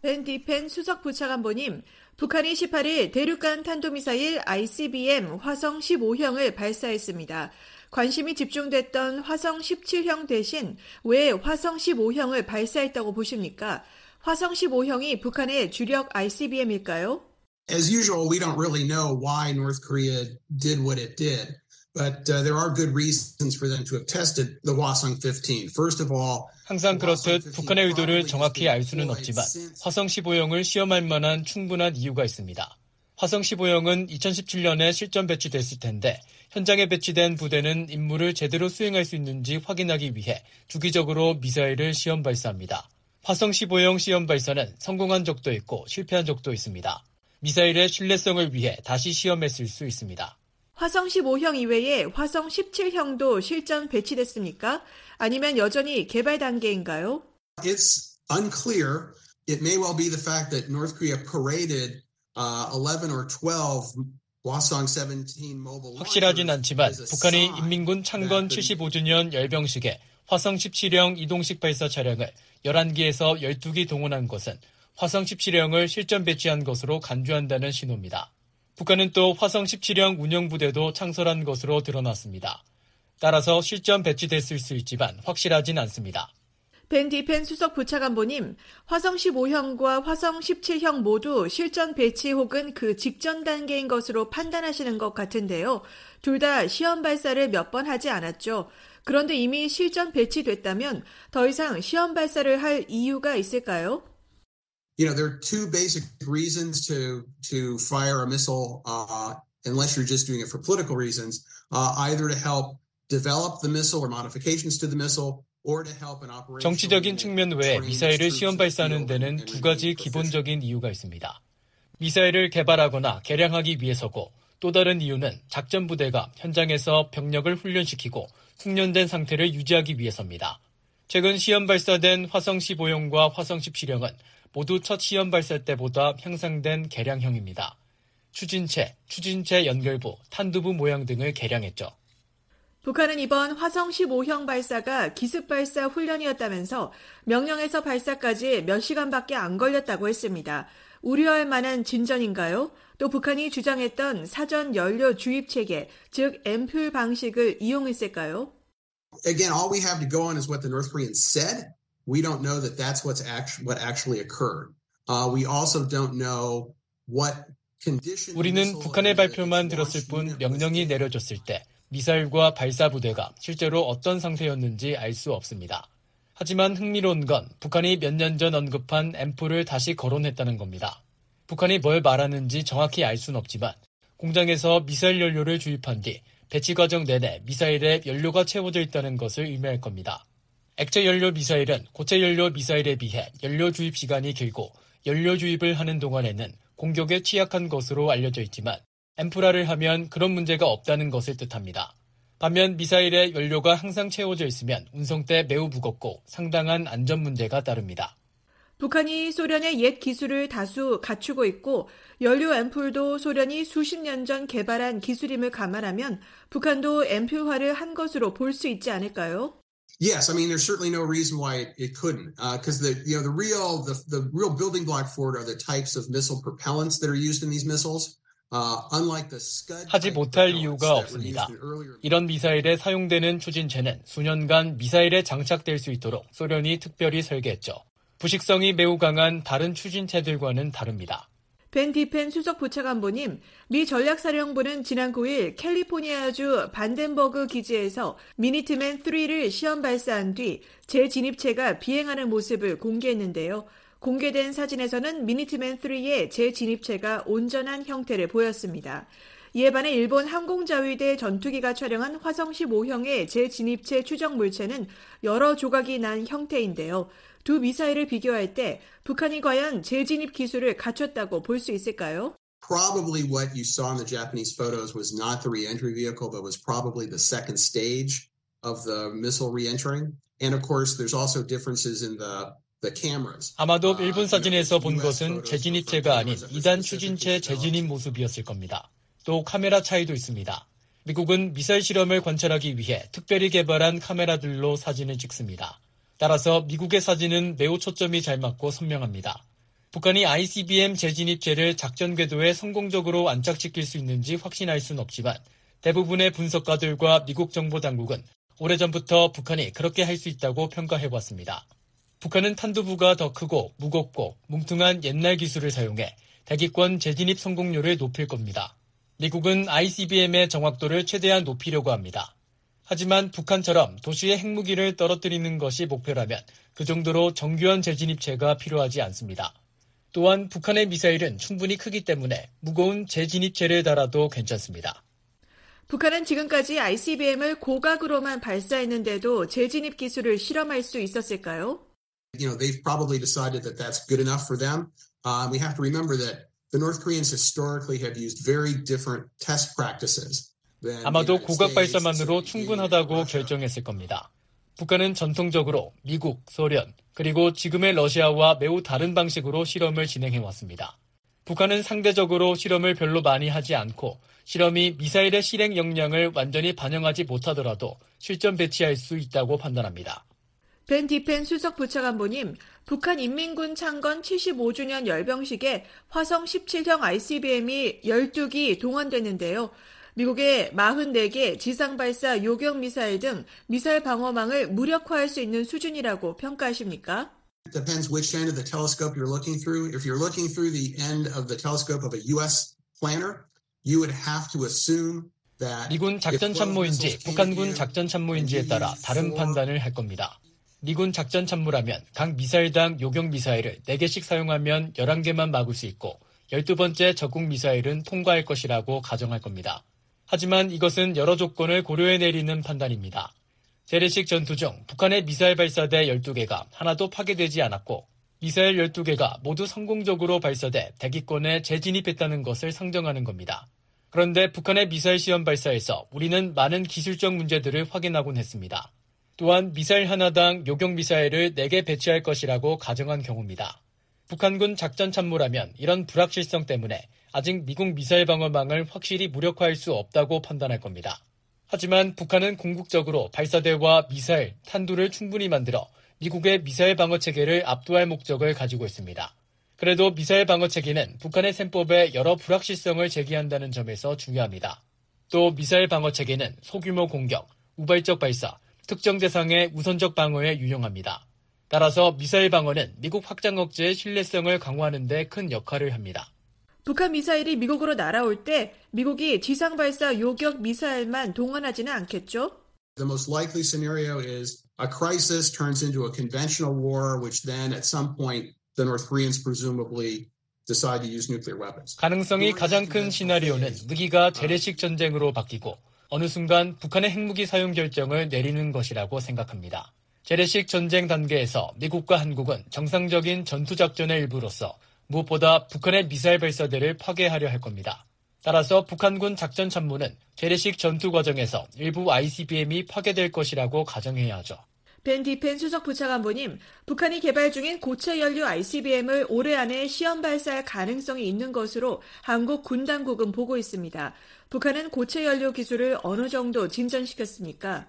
밴 디펜 수석 부차관보님, 북한이 십팔 일 대륙간 탄도미사일 아이씨비엠 화성 십오형을 발사했습니다. 관심이 집중됐던 화성 십칠형 대신 왜 화성 십오형을 발사했다고 보십니까? 화성 십오형이 북한의 주력 아이씨비엠일까요? As usual, we don't really know why North Korea did what it did, but uh, there are good reasons for them to have tested the Hwasong fifteen. First of all, 항상 그렇듯 북한의 의도를 정확히 알 수는 없지만 화성 십오형을 시험할 만한 충분한 이유가 있습니다. 화성 십오형은 이천십칠 년에 실전 배치됐을 텐데 현장에 배치된 부대는 임무를 제대로 수행할 수 있는지 확인하기 위해 주기적으로 미사일을 시험 발사합니다. 화성 십오형 시험 발사는 성공한 적도 있고 실패한 적도 있습니다. 미사일의 신뢰성을 위해 다시 시험했을 수 있습니다. 화성 십오형 이외에 화성 십칠형도 실전 배치됐습니까? 아니면 여전히 개발 단계인가요? It's unclear. It may well be the fact that North Korea paraded uh, eleven or twelve Hwasong seventeen mobile launchers. 확실하진 않지만 북한이 인민군 창건 칠십오 주년 열병식에 화성 십칠형 이동식 발사 차량을 열한 기에서 열두 기 동원한 것은 화성 십칠형을 실전 배치한 것으로 간주한다는 신호입니다. 북한은 또 화성 십칠형 운영부대도 창설한 것으로 드러났습니다. 따라서 실전 배치됐을 수 있지만 확실하진 않습니다. 밴 디펜 수석 부차관보님, 화성 십오형과 화성 십칠형 모두 실전 배치 혹은 그 직전 단계인 것으로 판단하시는 것 같은데요. 둘 다 시험 발사를 몇 번 하지 않았죠. 그런데 이미 실전 배치됐다면 더 이상 시험 발사를 할 이유가 있을까요? You know, there are two basic reasons to to fire a missile uh, unless you're just doing it for political reasons, uh, either to help develop the missile or modifications to the missile or to help an operation. 정치적인 측면 외에 미사일을 시험 발사하는 데는 두 가지 기본적인 이유가 있습니다. 미사일을 개발하거나 개량하기 위해서고 또 다른 이유는 작전 부대가 현장에서 병력을 훈련시키고 숙련된 상태를 유지하기 위해서입니다. 최근 시험 발사된 화성 십오형과 화성 십칠형은 모두 첫 시험 발사 때보다 향상된 개량형입니다. 추진체, 추진체 연결부, 탄두부 모양 등을 개량했죠. 북한은 이번 화성 십오형 발사가 기습 발사 훈련이었다면서 명령에서 발사까지 몇 시간밖에 안 걸렸다고 했습니다. 우려할 만한 진전인가요? 또 북한이 주장했던 사전 연료 주입 체계, 즉 엠 퓨얼 방식을 이용했을까요? Again, all we have to go on is what the North Koreans said. We don't know that that's what's act- what actually occurred. Uh, we also don't know what condition. 우리는 북한의 발표만 들었을 뿐 명령이 내려졌을 때 미사일과 발사 부대가 실제로 어떤 상태였는지 알 수 없습니다. 하지만 흥미로운 건 북한이 몇 년 전 언급한 엠 포를 다시 거론했다는 겁니다. 북한이 뭘 말하는지 정확히 알 수는 없지만 공장에서 미사일 연료를 주입한 뒤 배치 과정 내내 미사일에 연료가 채워져 있다는 것을 의미할 겁니다. 액체 연료 미사일은 고체 연료 미사일에 비해 연료 주입 시간이 길고 연료 주입을 하는 동안에는 공격에 취약한 것으로 알려져 있지만 엠프라를 하면 그런 문제가 없다는 것을 뜻합니다. 반면 미사일에 연료가 항상 채워져 있으면 운송 때 매우 무겁고 상당한 안전 문제가 따릅니다. 북한이 소련의 옛 기술을 다수 갖추고 있고 연료 앰플도 소련이 수십 년 전 개발한 기술임을 감안하면 북한도 앰플화를 한 것으로 볼 수 있지 않을까요? Yes, I mean there's certainly no reason why it couldn't, because uh, the you know the real the the real building block for it are the types of missile propellants that are used in these missiles. Uh, unlike the Scud. 하지 못할 이유가 없습니다. 이런 미사일에 사용되는 추진체는 수년간 미사일에 장착될 수 있도록 소련이 특별히 설계했죠. 부식성이 매우 강한 다른 추진체들과는 다릅니다. 밴 디펜 수석 부차관보님, 미 전략사령부는 지난 구일 캘리포니아주 반덴버그 기지에서 미니트맨 쓰리를 시험 발사한 뒤 재진입체가 비행하는 모습을 공개했는데요. 공개된 사진에서는 미니트맨 쓰리의 재진입체가 온전한 형태를 보였습니다. 이에 반해 일본 항공자위대 전투기가 촬영한 화성 십오형의 재진입체 추정 물체는 여러 조각이 난 형태인데요. 두 미사일을 비교할 때 북한이 과연 재진입 기술을 갖췄다고 볼 수 있을까요? Probably what you saw in the Japanese photos was not the re-entry vehicle, but was probably the second stage of the missile re-entering. And of course, there's also differences in the the cameras. 아마도 일본 사진에서 본 것은 재진입체가 아닌 이단 추진체 재진입 모습이었을 겁니다. 또 카메라 차이도 있습니다. 미국은 미사일 실험을 관찰하기 위해 특별히 개발한 카메라들로 사진을 찍습니다. 따라서 미국의 사진은 매우 초점이 잘 맞고 선명합니다. 북한이 아이씨비엠 재진입체를 작전 궤도에 성공적으로 안착시킬 수 있는지 확신할 수는 없지만 대부분의 분석가들과 미국 정보 당국은 오래전부터 북한이 그렇게 할 수 있다고 평가해왔습니다. 북한은 탄두부가 더 크고 무겁고 뭉퉁한 옛날 기술을 사용해 대기권 재진입 성공률을 높일 겁니다. 미국은 아이씨비엠의 정확도를 최대한 높이려고 합니다. 하지만 북한처럼 도시의 핵무기를 떨어뜨리는 것이 목표라면 그 정도로 정교한 재진입체가 필요하지 않습니다. 또한 북한의 미사일은 충분히 크기 때문에 무거운 재진입체를 달아도 괜찮습니다. 북한은 지금까지 아이씨비엠을 고각으로만 발사했는데도 재진입 기술을 실험할 수 있었을까요? You know, they've probably decided that that's good enough for them. Uh, we have to remember that the North Koreans historically have used very different test practices. 아마도 고각 발사만으로 충분하다고 결정했을 겁니다. 북한은 전통적으로 미국, 소련, 그리고 지금의 러시아와 매우 다른 방식으로 실험을 진행해왔습니다. 북한은 상대적으로 실험을 별로 많이 하지 않고 실험이 미사일의 실행 역량을 완전히 반영하지 못하더라도 실전 배치할 수 있다고 판단합니다. 밴 디펜 수석 부차관보님, 북한 인민군 창건 칠십오 주년 열병식에 화성 십칠형 아이씨비엠이 열두 기 동원됐는데요. 미국의 마흔네 개 지상발사 요격미사일 등 미사일 방어망을 무력화할 수 있는 수준이라고 평가하십니까? It depends which end of the telescope you're looking through. If you're looking through the end of the telescope of a U S planner, you would have to assume that 미군 작전 참모인지 북한군 작전 참모인지에 따라 다른 판단을 할 겁니다. 미군 작전 참모라면 각 미사일당 요격 미사일을 네 개씩 사용하면 열한 개만 막을 수 있고 열두 번째 적국 미사일은 통과할 것이라고 가정할 겁니다. 하지만 이것은 여러 조건을 고려해 내리는 판단입니다. 재래식 전투 중 북한의 미사일 발사대 열두 개가 하나도 파괴되지 않았고 미사일 열두 개가 모두 성공적으로 발사돼 대기권에 재진입했다는 것을 상정하는 겁니다. 그런데 북한의 미사일 시험 발사에서 우리는 많은 기술적 문제들을 확인하곤 했습니다. 또한 미사일 하나당 요격미사일을 네 개 배치할 것이라고 가정한 경우입니다. 북한군 작전참모라면 이런 불확실성 때문에 아직 미국 미사일 방어망을 확실히 무력화할 수 없다고 판단할 겁니다. 하지만 북한은 궁극적으로 발사대와 미사일, 탄두를 충분히 만들어 미국의 미사일 방어체계를 압도할 목적을 가지고 있습니다. 그래도 미사일 방어체계는 북한의 셈법에 여러 불확실성을 제기한다는 점에서 중요합니다. 또 미사일 방어체계는 소규모 공격, 우발적 발사, 특정 대상의 우선적 방어에 유용합니다. 따라서 미사일 방어는 미국 확장 억제의 신뢰성을 강화하는 데 큰 역할을 합니다. 북한 미사일이 미국으로 날아올 때 미국이 지상 발사 요격 미사일만 동원하지는 않겠죠? The most likely scenario is a crisis turns into a conventional war, which then at some point the North Koreans presumably decide to use nuclear weapons. 가능성이 가장 큰 시나리오는 무기가 재래식 전쟁으로 바뀌고 어느 순간 북한의 핵무기 사용 결정을 내리는 것이라고 생각합니다. 재래식 전쟁 단계에서 미국과 한국은 정상적인 전투작전의 일부로서 무엇보다 북한의 미사일 발사대를 파괴하려 할 겁니다. 따라서 북한군 작전 참모는 재래식 전투 과정에서 일부 아이씨비엠이 파괴될 것이라고 가정해야 하죠. 밴 디펜 수석 부차관보님, 북한이 개발 중인 고체 연료 아이씨비엠을 올해 안에 시험 발사할 가능성이 있는 것으로 한국 군 당국은 보고 있습니다. 북한은 고체 연료 기술을 어느 정도 진전시켰습니까?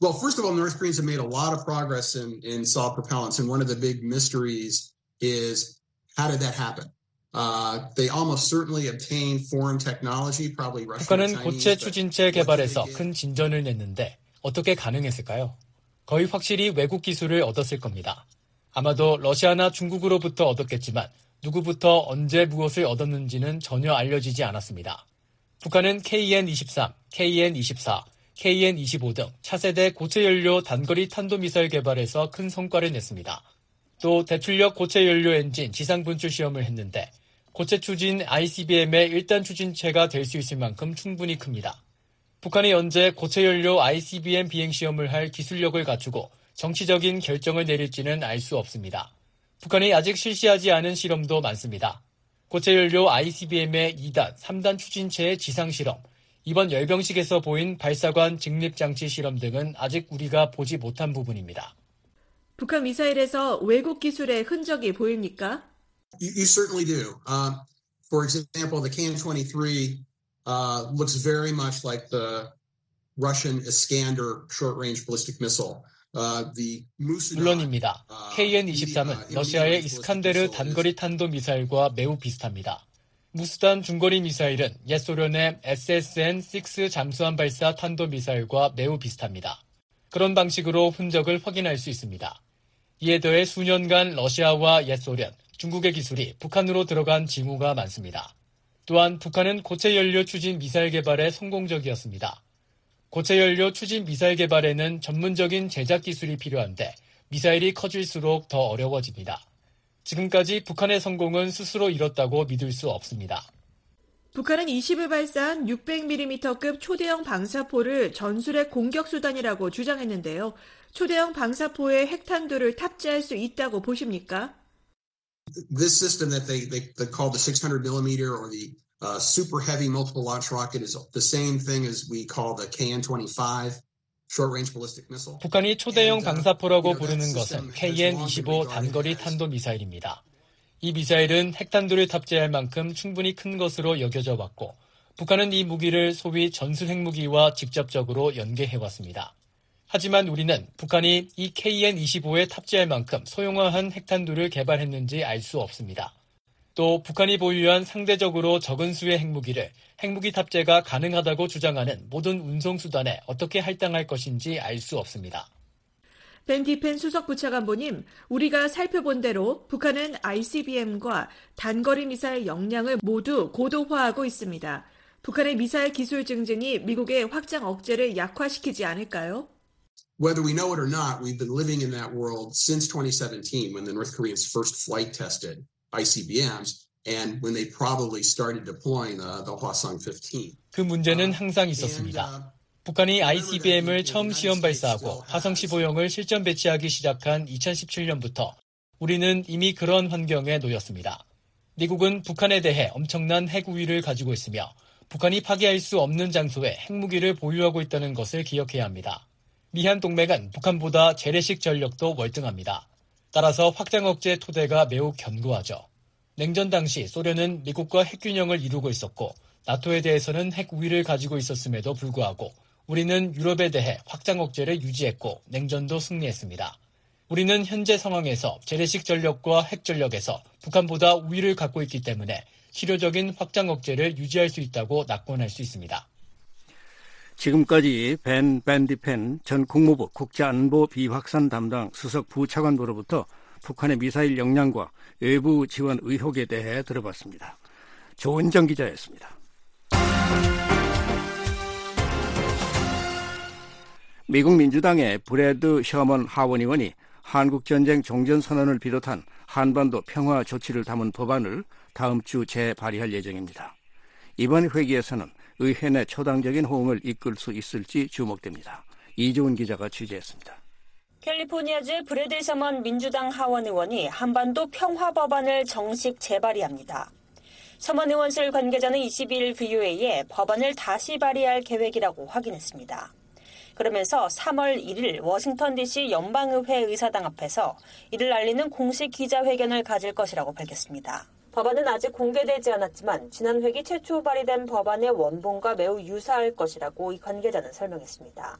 Well, first of all, North Koreans have made a lot of progress in in solid propellants, and one of the big mysteries is how did that happen? Uh, they almost certainly obtained foreign technology, probably Russian and Chinese. 북한은 고체 추진체 개발에서 큰 진전을 냈는데 어떻게 가능했을까요? 거의 확실히 외국 기술을 얻었을 겁니다. 아마도 러시아나 중국으로부터 얻었겠지만 누구부터 언제 무엇을 얻었는지는 전혀 알려지지 않았습니다. 북한은 케이엔 이십삼, 케이엔 이십사, 케이엔 이십오 등 차세대 고체연료 단거리 탄도미사일 개발에서 큰 성과를 냈습니다. 또 대출력 고체연료 엔진 지상분출 시험을 했는데 고체 추진 아이씨비엠의 일단 추진체가 될 수 있을 만큼 충분히 큽니다. 북한이 언제 고체연료 아이씨비엠 비행시험을 할 기술력을 갖추고 정치적인 결정을 내릴지는 알 수 없습니다. 북한이 아직 실시하지 않은 실험도 많습니다. 고체연료 아이씨비엠의 이 단, 삼 단 추진체의 지상실험, 이번 열병식에서 보인 발사관 직립장치 실험 등은 아직 우리가 보지 못한 부분입니다. 북한 미사일에서 외국 기술의 흔적이 보입니까? You, you certainly do. Uh, for example, the 케이 엔 이십삼 uh, looks very much like the Russian Iskander short-range ballistic missile. 물론입니다. 케이 엔 이십삼은 러시아의 이스칸데르 단거리 탄도 미사일과 매우 비슷합니다. 무수단 중거리 미사일은 옛 소련의 에스에스엔 육 잠수함 발사 탄도 미사일과 매우 비슷합니다. 그런 방식으로 흔적을 확인할 수 있습니다. 이에 더해 수년간 러시아와 옛 소련, 중국의 기술이 북한으로 들어간 징후가 많습니다. 또한 북한은 고체연료 추진 미사일 개발에 성공적이었습니다. 고체연료 추진 미사일 개발에는 전문적인 제작 기술이 필요한데 미사일이 커질수록 더 어려워집니다. 지금까지 북한의 성공은 스스로 이뤘다고 믿을 수 없습니다. 북한은 이십일 발사한 육백 밀리미터급 초대형 방사포를 전술의 공격 수단이라고 주장했는데요. 초대형 방사포에 핵탄두를 탑재할 수 있다고 보십니까? This system that they, they, they call the six hundred millimeter or the Uh, super heavy multiple launch rocket is the same thing as we call the 케이 엔 이십오 short-range ballistic missile. 북한이 초대형 방사포라고 부르는 것은 케이 엔 이십오 단거리 탄도 미사일입니다. 이 미사일은 핵탄두를 탑재할 만큼 충분히 큰 것으로 여겨져 왔고, 북한은 이 무기를 소위 전술 핵무기와 직접적으로 연계해 왔습니다. 하지만 우리는 북한이 이 케이 엔 이십오에 탑재할 만큼 소형화한 핵탄두를 개발했는지 알 수 없습니다. 또 북한이 보유한 상대적으로 적은 수의 핵무기를 핵무기 탑재가 가능하다고 주장하는 모든 운송수단에 어떻게 할당할 것인지 알 수 없습니다. 밴 디펜 수석부차관보님, 우리가 살펴본 대로 북한은 아이씨비엠과 단거리 미사일 역량을 모두 고도화하고 있습니다. 북한의 미사일 기술 증진이 미국의 확장 억제를 약화시키지 않을까요? Whether we know it or not, we've been living in that world since twenty seventeen when the North Koreans first flight tested 아이씨비엠s and when they probably started deploying the, the Hwasong fifteen. 그 문제는 항상 있었습니다. 북한이 아이씨비엠을 처음 시험 발사하고 화성 십오형을 실전 배치하기 시작한 이천십칠년부터 우리는 이미 그런 환경에 놓였습니다. 미국은 북한에 대해 엄청난 핵 우위를 가지고 있으며 북한이 파괴할 수 없는 장소에 핵무기를 보유하고 있다는 것을 기억해야 합니다. 미한 동맹은 북한보다 재래식 전력도 월등합니다. 따라서 확장 억제 토대가 매우 견고하죠. 냉전 당시 소련은 미국과 핵균형을 이루고 있었고 나토에 대해서는 핵 우위를 가지고 있었음에도 불구하고 우리는 유럽에 대해 확장 억제를 유지했고 냉전도 승리했습니다. 우리는 현재 상황에서 재래식 전력과 핵 전력에서 북한보다 우위를 갖고 있기 때문에 실효적인 확장 억제를 유지할 수 있다고 낙관할 수 있습니다. 지금까지 밴, 밴 디펜 전 국무부 국제안보 비확산 담당 수석 부차관으로부터 북한의 미사일 역량과 외부 지원 의혹에 대해 들어봤습니다. 조은정 기자였습니다. 미국 민주당의 브래드 셔먼 하원 의원이 한국전쟁 종전선언을 비롯한 한반도 평화 조치를 담은 법안을 다음 주 재발의할 예정입니다. 이번 회기에서는 의회 내 초당적인 호응을 이끌 수 있을지 주목됩니다. 이조은 기자가 취재했습니다. 캘리포니아주 브래드 셔먼 민주당 하원 의원이 한반도 평화 법안을 정식 재발의합니다. 셔먼 의원실 관계자는 이십이일 브이오에이에 법안을 다시 발의할 계획이라고 확인했습니다. 그러면서 삼월 일일 워싱턴 디씨 연방의회 의사당 앞에서 이를 알리는 공식 기자회견을 가질 것이라고 밝혔습니다. 법안은 아직 공개되지 않았지만 지난 회기 최초 발의된 법안의 원본과 매우 유사할 것이라고 이 관계자는 설명했습니다.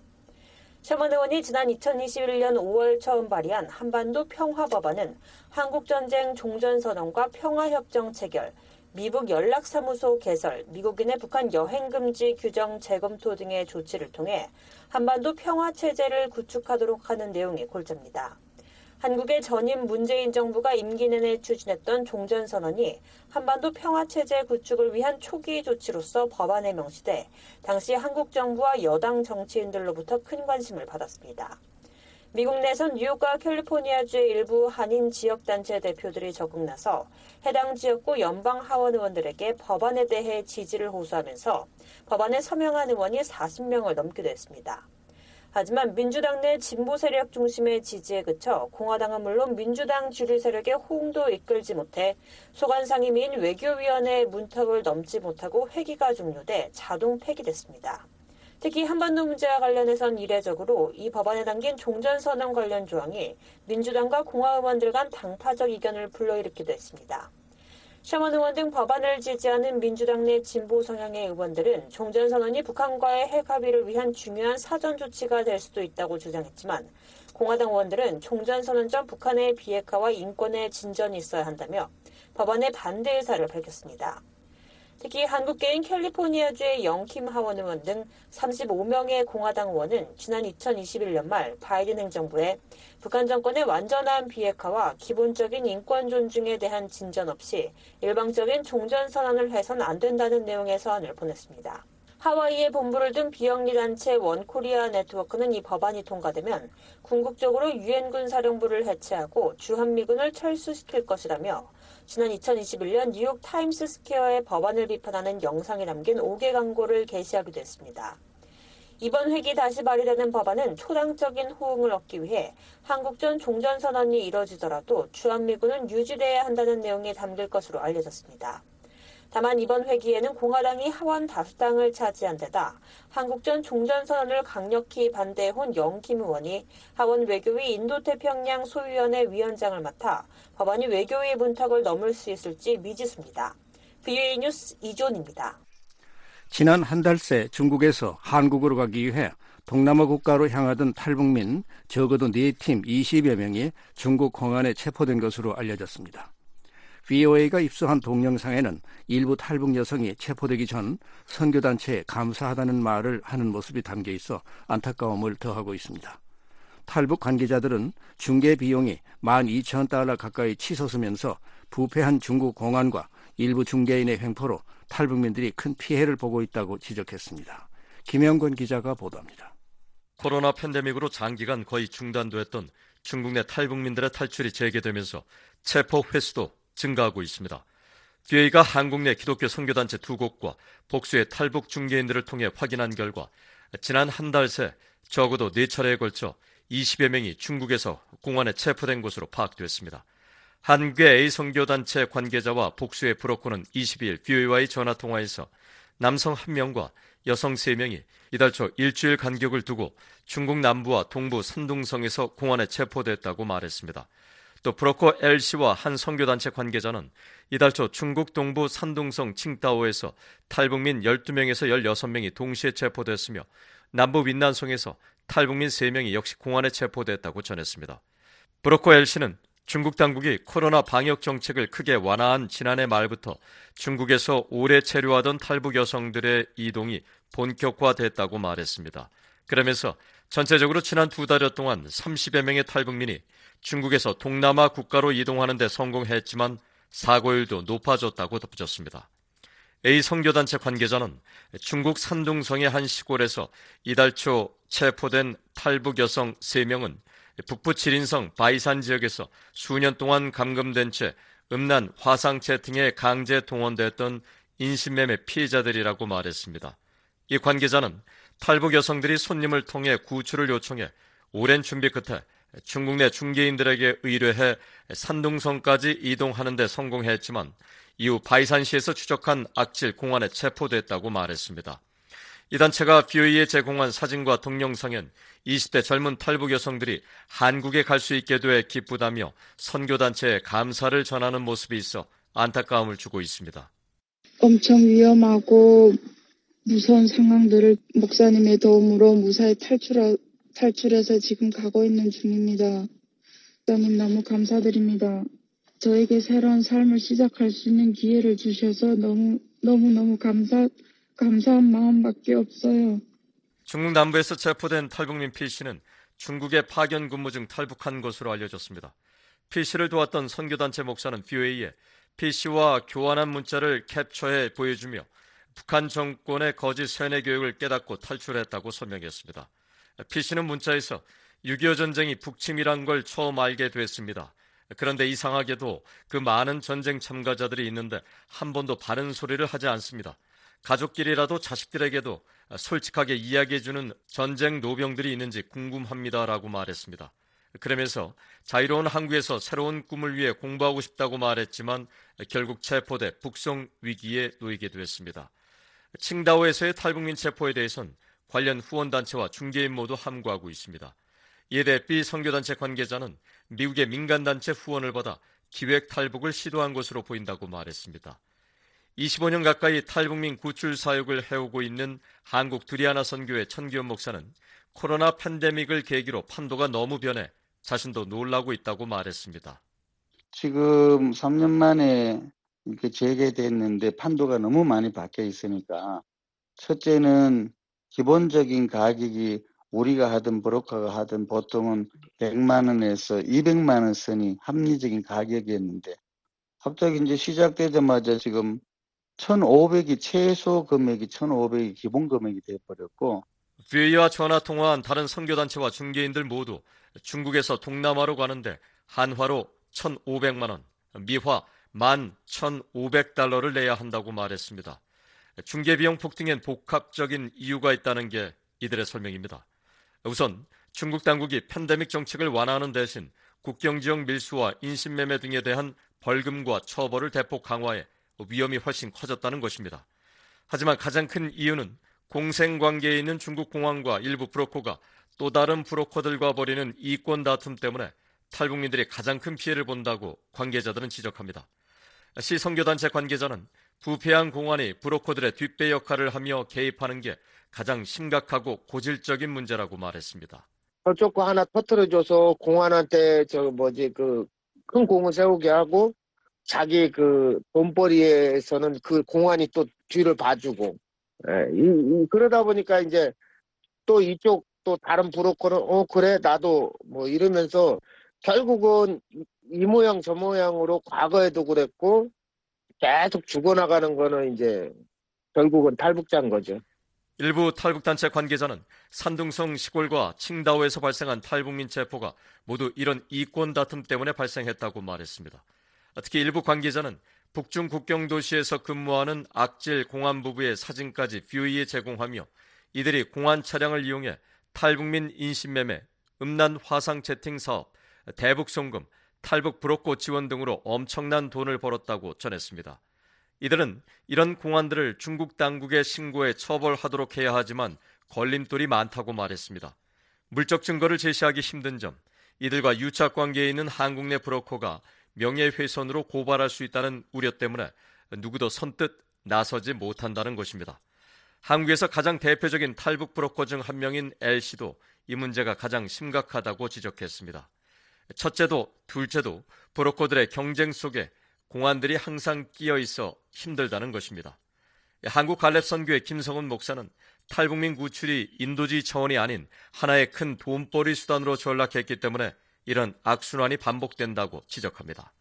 셔먼 의원이 지난 이천이십일년 오월 처음 발의한 한반도 평화법안은 한국전쟁 종전선언과 평화협정 체결, 미국 연락사무소 개설, 미국인의 북한 여행금지 규정 재검토 등의 조치를 통해 한반도 평화체제를 구축하도록 하는 내용이 골자입니다. 한국의 전임 문재인 정부가 임기 내내 추진했던 종전선언이 한반도 평화체제 구축을 위한 초기 조치로서 법안에 명시돼 당시 한국 정부와 여당 정치인들로부터 큰 관심을 받았습니다. 미국 내선 뉴욕과 캘리포니아주의 일부 한인 지역단체 대표들이 적극나서 해당 지역구 연방 하원 의원들에게 법안에 대해 지지를 호소하면서 법안에 서명한 의원이 사십명을 넘기도 했습니다. 하지만 민주당 내 진보 세력 중심의 지지에 그쳐 공화당은 물론 민주당 주류 세력의 호응도 이끌지 못해 소관 상임위인 외교위원회의 문턱을 넘지 못하고 회기가 종료돼 자동 폐기됐습니다. 특히 한반도 문제와 관련해선 이례적으로 이 법안에 담긴 종전선언 관련 조항이 민주당과 공화 의원들 간 당파적 이견을 불러일으키기도 했습니다. 셔먼 의원 등 법안을 지지하는 민주당 내 진보 성향의 의원들은 종전선언이 북한과의 핵 합의를 위한 중요한 사전 조치가 될 수도 있다고 주장했지만 공화당 의원들은 종전선언 전 북한의 비핵화와 인권의 진전이 있어야 한다며 법안에 반대 의사를 밝혔습니다. 특히 한국계인 캘리포니아주의 영킴 하원 의원 등 삼십오 명의 공화당 의원은 지난 이천이십일 년 말 바이든 행정부에 북한 정권의 완전한 비핵화와 기본적인 인권 존중에 대한 진전 없이 일방적인 종전선언을 해선 안 된다는 내용의 서한을 보냈습니다. 하와이에 본부를 둔 비영리단체 원코리아 네트워크는 이 법안이 통과되면 궁극적으로 유엔군 사령부를 해체하고 주한미군을 철수시킬 것이라며 지난 이천이십일 년 뉴욕 타임스 스퀘어의 법안을 비판하는 영상이 담긴 다섯 개 광고를 게시하기도 했습니다. 이번 회기 다시 발의되는 법안은 초당적인 호응을 얻기 위해 한국 전 종전선언이 이뤄지더라도 주한미군은 유지돼야 한다는 내용이 담길 것으로 알려졌습니다. 다만 이번 회기에는 공화당이 하원 다수당을 차지한 데다 한국 전 종전선언을 강력히 반대해온 영김 의원이 하원 외교위 인도태평양 소위원회 위원장을 맡아 법안이 외교위의 문턱을 넘을 수 있을지 미지수입니다. 브이오에이 뉴스 이존입니다. 지난 한 달 새 중국에서 한국으로 가기 위해 동남아 국가로 향하던 탈북민 적어도 네 팀 이십여 명이 중국 공안에 체포된 것으로 알려졌습니다. 브이오에이가 입수한 동영상에는 일부 탈북 여성이 체포되기 전 선교단체에 감사하다는 말을 하는 모습이 담겨 있어 안타까움을 더하고 있습니다. 탈북 관계자들은 중개 비용이 만 이천 달러 가까이 치솟으면서 부패한 중국 공안과 일부 중개인의 횡포로 탈북민들이 큰 피해를 보고 있다고 지적했습니다. 김영권 기자가 보도합니다. 코로나 팬데믹으로 장기간 거의 중단됐던 중국 내 탈북민들의 탈출이 재개되면서 체포 횟수도 증가하고 있습니다. 브이오에이가 한국 내 기독교 선교단체 두 곳과 복수의 탈북 중개인들을 통해 확인한 결과 지난 한 달 새 적어도 네 차례에 걸쳐 이십여 명이 중국에서 공안에 체포된 것으로 파악됐습니다. 한국의 A 선교단체 관계자와 복수의 브로커는 이십이일 브이오에이와의 전화통화에서 남성 한 명과 여성 세 명이 이달 초 일주일 간격을 두고 중국 남부와 동부 산둥성에서 공안에 체포됐다고 말했습니다. 또 브로커 L씨와 한 선교단체 관계자는 이달 초 중국 동부 산둥성 칭다오에서 탈북민 열두 명에서 열여섯 명이 동시에 체포됐으며 남부 윈난성에서 탈북민 세 명이 역시 공안에 체포됐다고 전했습니다. 브로커 L씨는 중국 당국이 코로나 방역 정책을 크게 완화한 지난해 말부터 중국에서 오래 체류하던 탈북 여성들의 이동이 본격화됐다고 말했습니다. 그러면서 전체적으로 지난 두 달여 동안 삼십여 명의 탈북민이 중국에서 동남아 국가로 이동하는 데 성공했지만 사고율도 높아졌다고 덧붙였습니다. A 선교단체 관계자는 중국 산둥성의 한 시골에서 이달 초 체포된 탈북 여성 세 명은 북부 칠인성 바이산 지역에서 수년 동안 감금된 채 음란 화상 채팅에 강제 동원됐던 인신매매 피해자들이라고 말했습니다. 이 관계자는 탈북 여성들이 손님을 통해 구출을 요청해 오랜 준비 끝에 중국 내 중개인들에게 의뢰해 산둥성까지 이동하는 데 성공했지만 이후 바이산시에서 추적한 악질 공안에 체포됐다고 말했습니다. 이 단체가 브이오에이에 제공한 사진과 동영상엔 이십 대 젊은 탈북 여성들이 한국에 갈 수 있게 돼 기쁘다며 선교단체에 감사를 전하는 모습이 있어 안타까움을 주고 있습니다. 엄청 위험하고 무서운 상황들을 목사님의 도움으로 무사히 탈출하, 탈출해서 지금 가고 있는 중입니다. 목사님 너무 감사드립니다. 저에게 새로운 삶을 시작할 수 있는 기회를 주셔서 너무 너무 너무 감사 감사한 마음밖에 없어요. 중국 남부에서 체포된 탈북민 P씨는 중국에 파견 근무 중 탈북한 것으로 알려졌습니다. P씨를 도왔던 선교단체 목사는 브이오에이에 P씨와 교환한 문자를 캡처해 보여주며 북한 정권의 거짓 세뇌 교육을 깨닫고 탈출했다고 설명했습니다. P씨는 문자에서 육이오 전쟁이 북침이란 걸 처음 알게 됐습니다. 그런데 이상하게도 그 많은 전쟁 참가자들이 있는데 한 번도 바른 소리를 하지 않습니다. 가족끼리라도 자식들에게도 솔직하게 이야기해주는 전쟁 노병들이 있는지 궁금합니다라고 말했습니다. 그러면서 자유로운 한국에서 새로운 꿈을 위해 공부하고 싶다고 말했지만 결국 체포돼 북송 위기에 놓이게 됐습니다. 칭다오에서의 탈북민 체포에 대해선 관련 후원단체와 중개인 모두 함구하고 있습니다. 이에 대해 B 선교단체 관계자는 미국의 민간단체 후원을 받아 기획 탈북을 시도한 것으로 보인다고 말했습니다. 이십오 년 가까이 탈북민 구출 사역을 해오고 있는 한국 두리아나 선교회 천기현 목사는 코로나 팬데믹을 계기로 판도가 너무 변해 자신도 놀라고 있다고 말했습니다. 지금 삼 년 만에 이렇게 재개됐는데 판도가 너무 많이 바뀌어 있으니까 첫째는 기본적인 가격이 우리가 하든 브로커가 하든 보통은 백만 원에서 이백만 원 선이 합리적인 가격이었는데 갑자기 이제 시작되자마자 지금 천오백이 최소 금액이 천오백이 기본 금액이 되어버렸고 브이와 전화 통화한 다른 선교단체와 중개인들 모두 중국에서 동남아로 가는데 한화로 천오백만 원, 미화 만 천오백 달러를 내야 한다고 말했습니다. 중개비용 폭등엔 복합적인 이유가 있다는 게 이들의 설명입니다. 우선 중국 당국이 팬데믹 정책을 완화하는 대신 국경지역 밀수와 인신매매 등에 대한 벌금과 처벌을 대폭 강화해 위험이 훨씬 커졌다는 것입니다. 하지만 가장 큰 이유는 공생관계에 있는 중국 공항과 일부 브로커가 또 다른 브로커들과 벌이는 이권 다툼 때문에 탈북민들이 가장 큰 피해를 본다고 관계자들은 지적합니다. 시 선교단체 관계자는 부패한 공안이 브로커들의 뒷배 역할을 하며 개입하는 게 가장 심각하고 고질적인 문제라고 말했습니다. 조금 하나 터뜨려줘서 공안한테 저 뭐지 그 큰 공을 세우게 하고 자기 그 돈벌이에서는 그 공안이 또 뒤를 봐주고 예, 이, 이, 그러다 보니까 이제 또 이쪽 또 다른 브로커는 어 그래 나도 뭐 이러면서 결국은 이 모양 저 모양으로 과거에도 그랬고 계속 죽어나가는 거는 이제 결국은 탈북자인 거죠. 일부 탈북단체 관계자는 산둥성 시골과 칭다오에서 발생한 탈북민 체포가 모두 이런 이권 다툼 때문에 발생했다고 말했습니다. 특히 일부 관계자는 북중 국경 도시에서 근무하는 악질 공안 부부의 사진까지 뷰이에 제공하며 이들이 공안 차량을 이용해 탈북민 인신매매, 음란 화상 채팅 사업, 대북 송금, 탈북 브로커 지원 등으로 엄청난 돈을 벌었다고 전했습니다. 이들은 이런 공안들을 중국 당국에 신고해 처벌하도록 해야 하지만 걸림돌이 많다고 말했습니다. 물적 증거를 제시하기 힘든 점, 이들과 유착 관계에 있는 한국 내 브로커가 명예훼손으로 고발할 수 있다는 우려 때문에 누구도 선뜻 나서지 못한다는 것입니다. 한국에서 가장 대표적인 탈북 브로커 중 한 명인 L씨도 이 문제가 가장 심각하다고 지적했습니다. 첫째도 둘째도 브로커들의 경쟁 속에 공안들이 항상 끼어 있어 힘들다는 것입니다. 한국 갈렙선교회 김성훈 목사는 탈북민 구출이 인도주의 차원이 아닌 하나의 큰 돈벌이 수단으로 전락했기 때문에 이런 악순환이 반복된다고 지적합니다.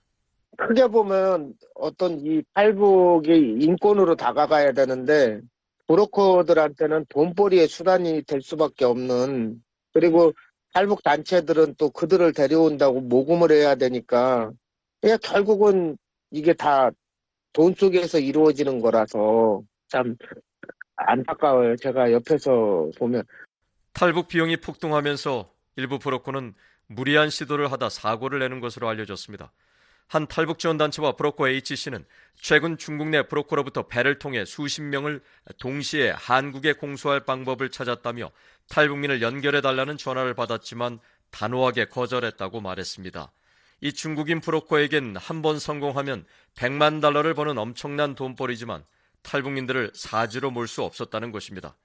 크게 보면 어떤 이 탈북이 인권으로 다가가야 되는데 브로커들한테는 돈벌이의 수단이 될 수밖에 없는 그리고 탈북 단체들은 또 그들을 데려온다고 모금을 해야 되니까 그러니까 결국은 이게 다 돈 속에서 이루어지는 거라서 참 안타까워요. 제가 옆에서 보면. 탈북 비용이 폭등하면서 일부 브로커는 무리한 시도를 하다 사고를 내는 것으로 알려졌습니다. 한 탈북 지원단체와 브로커 H씨는 최근 중국 내 브로커로부터 배를 통해 수십 명을 동시에 한국에 공수할 방법을 찾았다며 탈북민을 연결해달라는 전화를 받았지만 단호하게 거절했다고 말했습니다. 이 중국인 브로커에겐 한 번 성공하면 백만 달러를 버는 엄청난 돈벌이지만 탈북민들을 사지로 몰 수 없었다는 것입니다.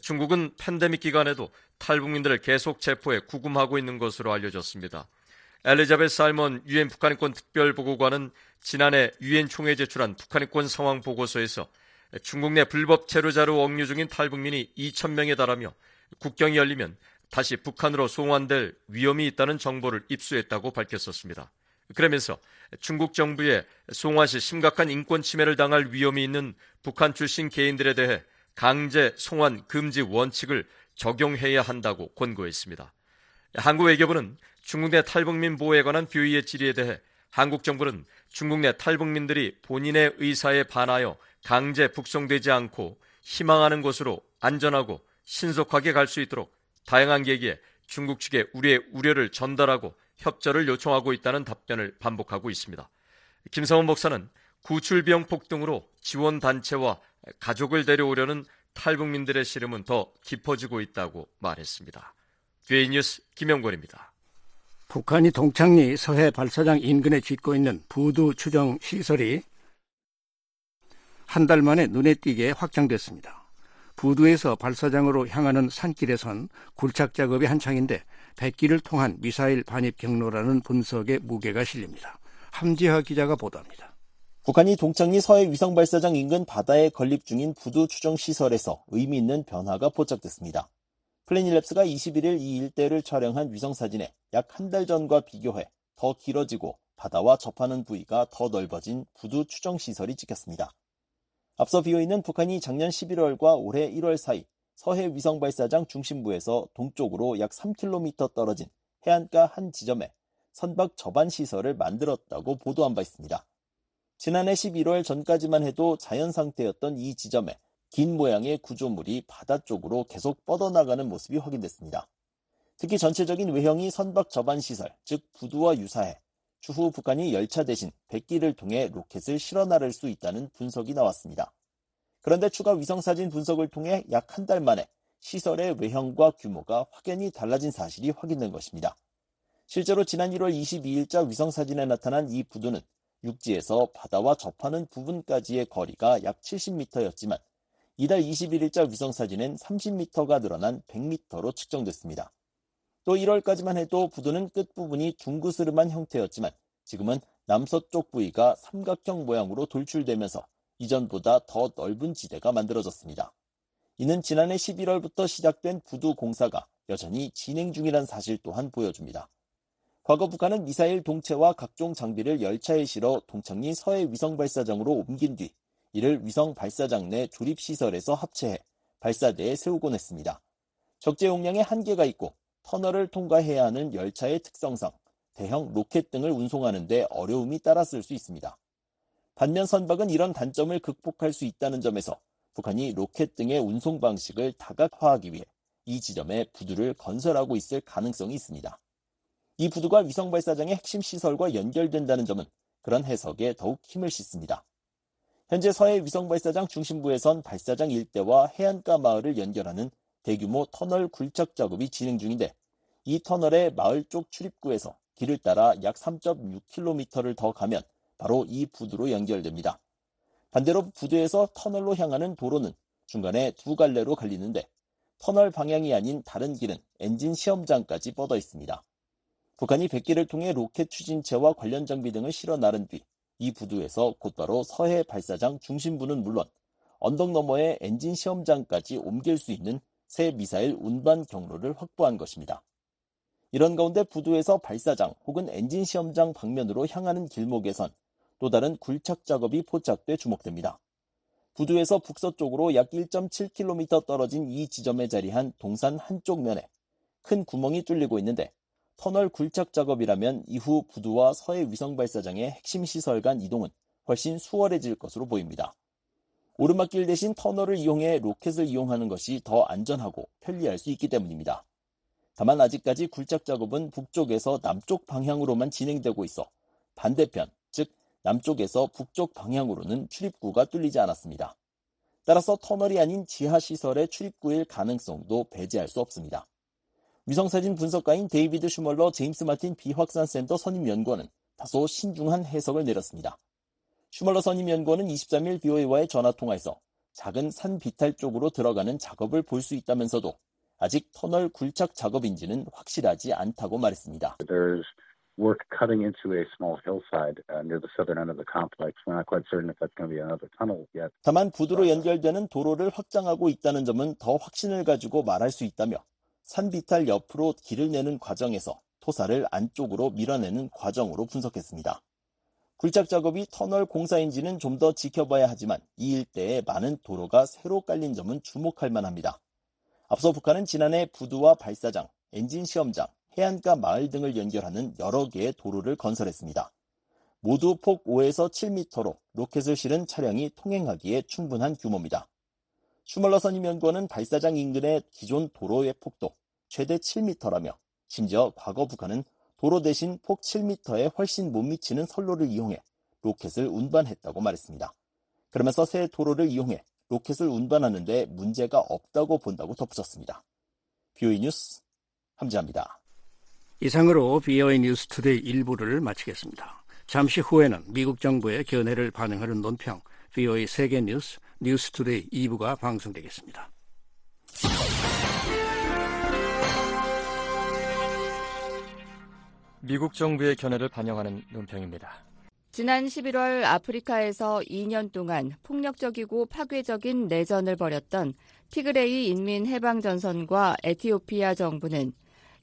중국은 팬데믹 기간에도 탈북민들을 계속 체포해 구금하고 있는 것으로 알려졌습니다. 엘리자벳 살먼 유엔 북한인권 특별보고관은 지난해 유엔 총회에 제출한 북한인권 상황 보고서에서 중국 내 불법 체류자로 억류 중인 탈북민이 이천 명에 달하며 국경이 열리면 다시 북한으로 송환될 위험이 있다는 정보를 입수했다고 밝혔었습니다. 그러면서 중국 정부에 송환시 심각한 인권 침해를 당할 위험이 있는 북한 출신 개인들에 대해 강제 송환 금지 원칙을 적용해야 한다고 권고했습니다. 한국 외교부는 중국 내 탈북민 보호에 관한 뷰이의 질의에 대해 한국 정부는 중국 내 탈북민들이 본인의 의사에 반하여 강제 북송되지 않고 희망하는 곳으로 안전하고 신속하게 갈 수 있도록 다양한 계기에 중국 측에 우리의 우려를 전달하고 협조를 요청하고 있다는 답변을 반복하고 있습니다. 김성훈 목사는 구출비용 폭등으로 지원단체와 가족을 데려오려는 탈북민들의 시름은 더 깊어지고 있다고 말했습니다. 브이아이 뉴스 김영권입니다. 북한이 동창리 서해 발사장 인근에 짓고 있는 부두 추정 시설이 한 달 만에 눈에 띄게 확장됐습니다. 부두에서 발사장으로 향하는 산길에선 굴착 작업이 한창인데 백기를 통한 미사일 반입 경로라는 분석에 무게가 실립니다. 함지하 기자가 보도합니다. 북한이 동창리 서해 위성발사장 인근 바다에 건립 중인 부두 추정 시설에서 의미 있는 변화가 포착됐습니다. 플래닛랩스가 이십일일 이 일대를 촬영한 위성사진에 약 한 달 전과 비교해 더 길어지고 바다와 접하는 부위가 더 넓어진 부두 추정 시설이 찍혔습니다. 앞서 비오이는 북한이 작년 십일월과 올해 일월 사이 서해 위성발사장 중심부에서 동쪽으로 약 삼 킬로미터 떨어진 해안가 한 지점에 선박 접안 시설을 만들었다고 보도한 바 있습니다. 지난해 십일월 전까지만 해도 자연 상태였던 이 지점에 긴 모양의 구조물이 바다 쪽으로 계속 뻗어나가는 모습이 확인됐습니다. 특히 전체적인 외형이 선박 접안 시설, 즉 부두와 유사해 추후 북한이 열차 대신 백기를 통해 로켓을 실어 나를 수 있다는 분석이 나왔습니다. 그런데 추가 위성사진 분석을 통해 약 한 달 만에 시설의 외형과 규모가 확연히 달라진 사실이 확인된 것입니다. 실제로 지난 일월 이십이일자 위성사진에 나타난 이 부두는 육지에서 바다와 접하는 부분까지의 거리가 약 칠십 미터였지만 이달 이십일일자 위성사진엔 삼십 미터가 늘어난 백 미터로 측정됐습니다. 또 일월까지만 해도 부두는 끝부분이 둥그스름한 형태였지만 지금은 남서쪽 부위가 삼각형 모양으로 돌출되면서 이전보다 더 넓은 지대가 만들어졌습니다. 이는 지난해 십일월부터 시작된 부두 공사가 여전히 진행 중이란 사실 또한 보여줍니다. 과거 북한은 미사일 동체와 각종 장비를 열차에 실어 동창리 서해 위성발사장으로 옮긴 뒤 이를 위성발사장 내 조립시설에서 합체해 발사대에 세우곤 했습니다. 적재 용량에 한계가 있고 터널을 통과해야 하는 열차의 특성상 대형 로켓 등을 운송하는 데 어려움이 따랐을 수 있습니다. 반면 선박은 이런 단점을 극복할 수 있다는 점에서 북한이 로켓 등의 운송 방식을 다각화하기 위해 이 지점에 부두를 건설하고 있을 가능성이 있습니다. 이 부두가 위성발사장의 핵심 시설과 연결된다는 점은 그런 해석에 더욱 힘을 싣습니다. 현재 서해 위성발사장 중심부에선 발사장 일대와 해안가 마을을 연결하는 대규모 터널 굴착 작업이 진행 중인데 이 터널의 마을 쪽 출입구에서 길을 따라 약 삼 점 육 킬로미터를 더 가면 바로 이 부두로 연결됩니다. 반대로 부두에서 터널로 향하는 도로는 중간에 두 갈래로 갈리는데 터널 방향이 아닌 다른 길은 엔진 시험장까지 뻗어 있습니다. 북한이 백기를 통해 로켓 추진체와 관련 장비 등을 실어 나른 뒤 이 부두에서 곧바로 서해 발사장 중심부는 물론 언덕 너머의 엔진 시험장까지 옮길 수 있는 새 미사일 운반 경로를 확보한 것입니다. 이런 가운데 부두에서 발사장 혹은 엔진 시험장 방면으로 향하는 길목에선 또 다른 굴착 작업이 포착돼 주목됩니다. 부두에서 북서쪽으로 약 일 점 칠 킬로미터 떨어진 이 지점에 자리한 동산 한쪽 면에 큰 구멍이 뚫리고 있는데 터널 굴착 작업이라면 이후 부두와 서해 위성발사장의 핵심 시설 간 이동은 훨씬 수월해질 것으로 보입니다. 오르막길 대신 터널을 이용해 로켓을 이용하는 것이 더 안전하고 편리할 수 있기 때문입니다. 다만 아직까지 굴착 작업은 북쪽에서 남쪽 방향으로만 진행되고 있어 반대편, 즉 남쪽에서 북쪽 방향으로는 출입구가 뚫리지 않았습니다. 따라서 터널이 아닌 지하시설의 출입구일 가능성도 배제할 수 없습니다. 위성사진 분석가인 데이비드 슈멀러 제임스 마틴 비확산센터 선임연구원은 다소 신중한 해석을 내렸습니다. 슈멀러 선임연구원은 이십삼일 비오에이와의 전화통화에서 작은 산 비탈 쪽으로 들어가는 작업을 볼 수 있다면서도 아직 터널 굴착 작업인지는 확실하지 않다고 말했습니다. 다만 부두로 연결되는 도로를 확장하고 있다는 점은 더 확신을 가지고 말할 수 있다며 산비탈 옆으로 길을 내는 과정에서 토사를 안쪽으로 밀어내는 과정으로 분석했습니다. 굴착 작업이 터널 공사인지는 좀 더 지켜봐야 하지만 이 일대에 많은 도로가 새로 깔린 점은 주목할 만합니다. 앞서 북한은 지난해 부두와 발사장, 엔진 시험장, 해안가 마을 등을 연결하는 여러 개의 도로를 건설했습니다. 모두 폭 오에서 칠 미터로 로켓을 실은 차량이 통행하기에 충분한 규모입니다. 슈멀러 선임 연구원은 발사장 인근의 기존 도로의 폭도 최대 칠 미터라며 심지어 과거 북한은 도로 대신 폭 칠 미터에 훨씬 못 미치는 선로를 이용해 로켓을 운반했다고 말했습니다. 그러면서 새 도로를 이용해 로켓을 운반하는 데 문제가 없다고 본다고 덧붙였습니다. 비오이 뉴스 함지아입니다. 이상으로 비오이 뉴스 투데이 일부를 마치겠습니다. 잠시 후에는 미국 정부의 견해를 반영하는 논평 비오이 세계 뉴스 뉴스 투데이 이 부가 방송되겠습니다. 미국 정부의 견해를 반영하는 논평입니다. 지난 십일월 아프리카에서 이 년 동안 폭력적이고 파괴적인 내전을 벌였던 티그레이 인민해방전선과 에티오피아 정부는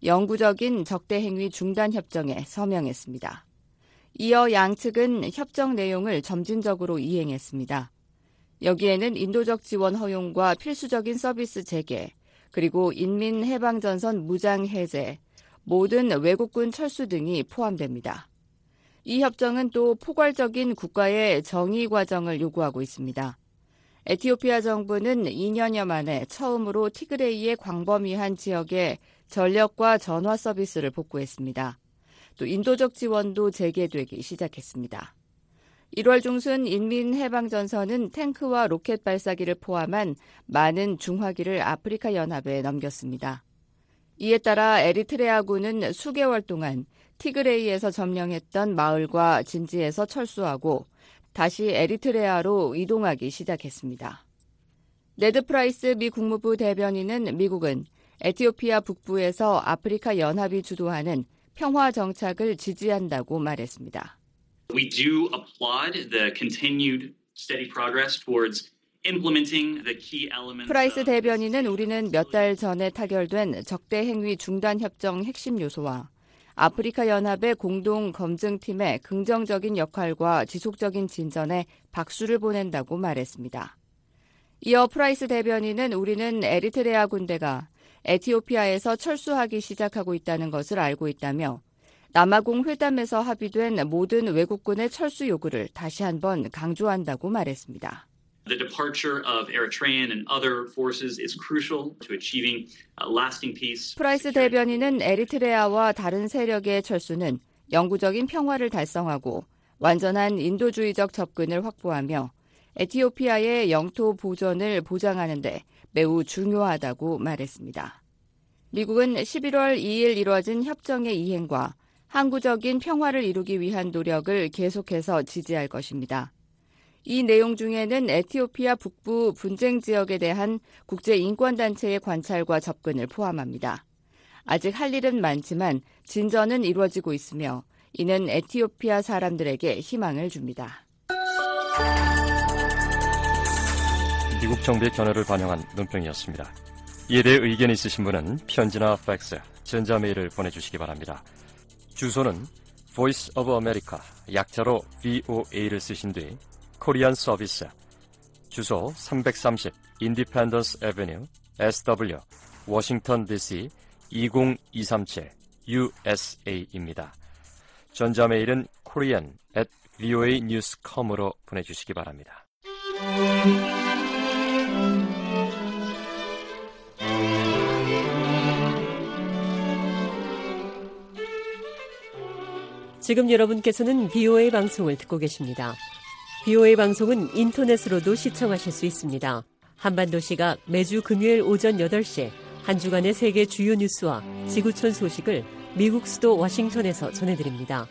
영구적인 적대행위 중단협정에 서명했습니다. 이어 양측은 협정 내용을 점진적으로 이행했습니다. 여기에는 인도적 지원 허용과 필수적인 서비스 재개, 그리고 인민해방전선 무장 해제, 모든 외국군 철수 등이 포함됩니다. 이 협정은 또 포괄적인 국가의 정의 과정을 요구하고 있습니다. 에티오피아 정부는 이 년여 만에 처음으로 티그레이의 광범위한 지역에 전력과 전화 서비스를 복구했습니다. 또 인도적 지원도 재개되기 시작했습니다. 일월 중순 인민해방전선은 탱크와 로켓 발사기를 포함한 많은 중화기를 아프리카 연합에 넘겼습니다. 이에 따라 에리트레아군은 수개월 동안 티그레이에서 점령했던 마을과 진지에서 철수하고 다시 에리트레아로 이동하기 시작했습니다. 네드 프라이스 미 국무부 대변인은 미국은 에티오피아 북부에서 아프리카 연합이 주도하는 평화 정착을 지지한다고 말했습니다. We do applaud the continued steady progress towards implementing the key elements. 프라이스 대변인은 우리는 몇 달 전에 타결된 적대 행위 중단 협정 핵심 요소와 아프리카 연합의 공동 검증팀의 긍정적인 역할과 지속적인 진전에 박수를 보낸다고 말했습니다. 이어 프라이스 대변인은 우리는 에리트레아 군대가 에티오피아에서 철수하기 시작하고 있다는 것을 알고 있다며 남아공 회담에서 합의된 모든 외국군의 철수 요구를 다시 한번 강조한다고 말했습니다. The departure of Eritrean and other forces is crucial to achieving lasting peace. 프라이스 대변인은 에리트레아와 다른 세력의 철수는 영구적인 평화를 달성하고 완전한 인도주의적 접근을 확보하며 에티오피아의 영토 보전을 보장하는 데 매우 중요하다고 말했습니다. 미국은 십일월 이일 이뤄진 협정의 이행과 항구적인 평화를 이루기 위한 노력을 계속해서 지지할 것입니다. 이 내용 중에는 에티오피아 북부 분쟁 지역에 대한 국제인권단체의 관찰과 접근을 포함합니다. 아직 할 일은 많지만 진전은 이루어지고 있으며 이는 에티오피아 사람들에게 희망을 줍니다. 미국 정부의 견해를 반영한 논평이었습니다. 이에 대해 의견이 있으신 분은 편지나 팩스, 전자메일을 보내주시기 바랍니다. 주소는 Voice of America, 약자로 브이오에이를 쓰신 뒤 코리안 서비스, 주소 삼백삼십 인디펜던스 애비뉴 에스더블유, 워싱턴 디씨 이공이삼칠 유에스에이입니다. 전자메일은 korean at voanews.com으로 보내주시기 바랍니다. 지금 여러분께서는 브이오에이 방송을 듣고 계십니다. 브이오에이 방송은 인터넷으로도 시청하실 수 있습니다. 한반도 시각 매주 금요일 오전 여덟 시 한 주간의 세계 주요 뉴스와 지구촌 소식을 미국 수도 워싱턴에서 전해드립니다.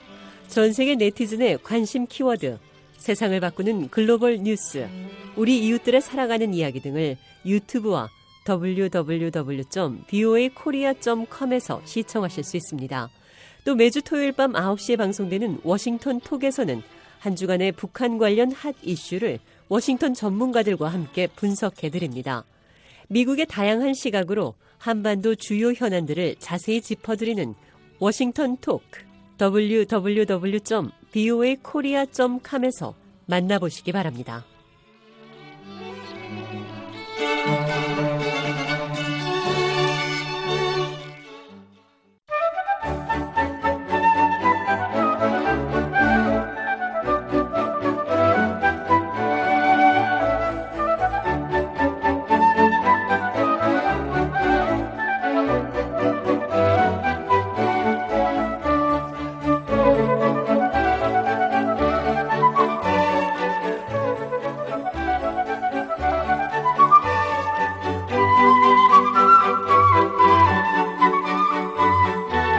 전 세계 네티즌의 관심 키워드, 세상을 바꾸는 글로벌 뉴스, 우리 이웃들의 살아가는 이야기 등을 유튜브와 더블유 더블유 더블유 점 브이오에이 코리아 점 컴에서 시청하실 수 있습니다. 또 매주 토요일 밤 아홉 시에 방송되는 워싱턴 톡에서는 한 주간의 북한 관련 핫 이슈를 워싱턴 전문가들과 함께 분석해드립니다. 미국의 다양한 시각으로 한반도 주요 현안들을 자세히 짚어드리는 워싱턴 톡 더블유 더블유 더블유 점 브이오에이 코리아 점 컴에서 만나보시기 바랍니다.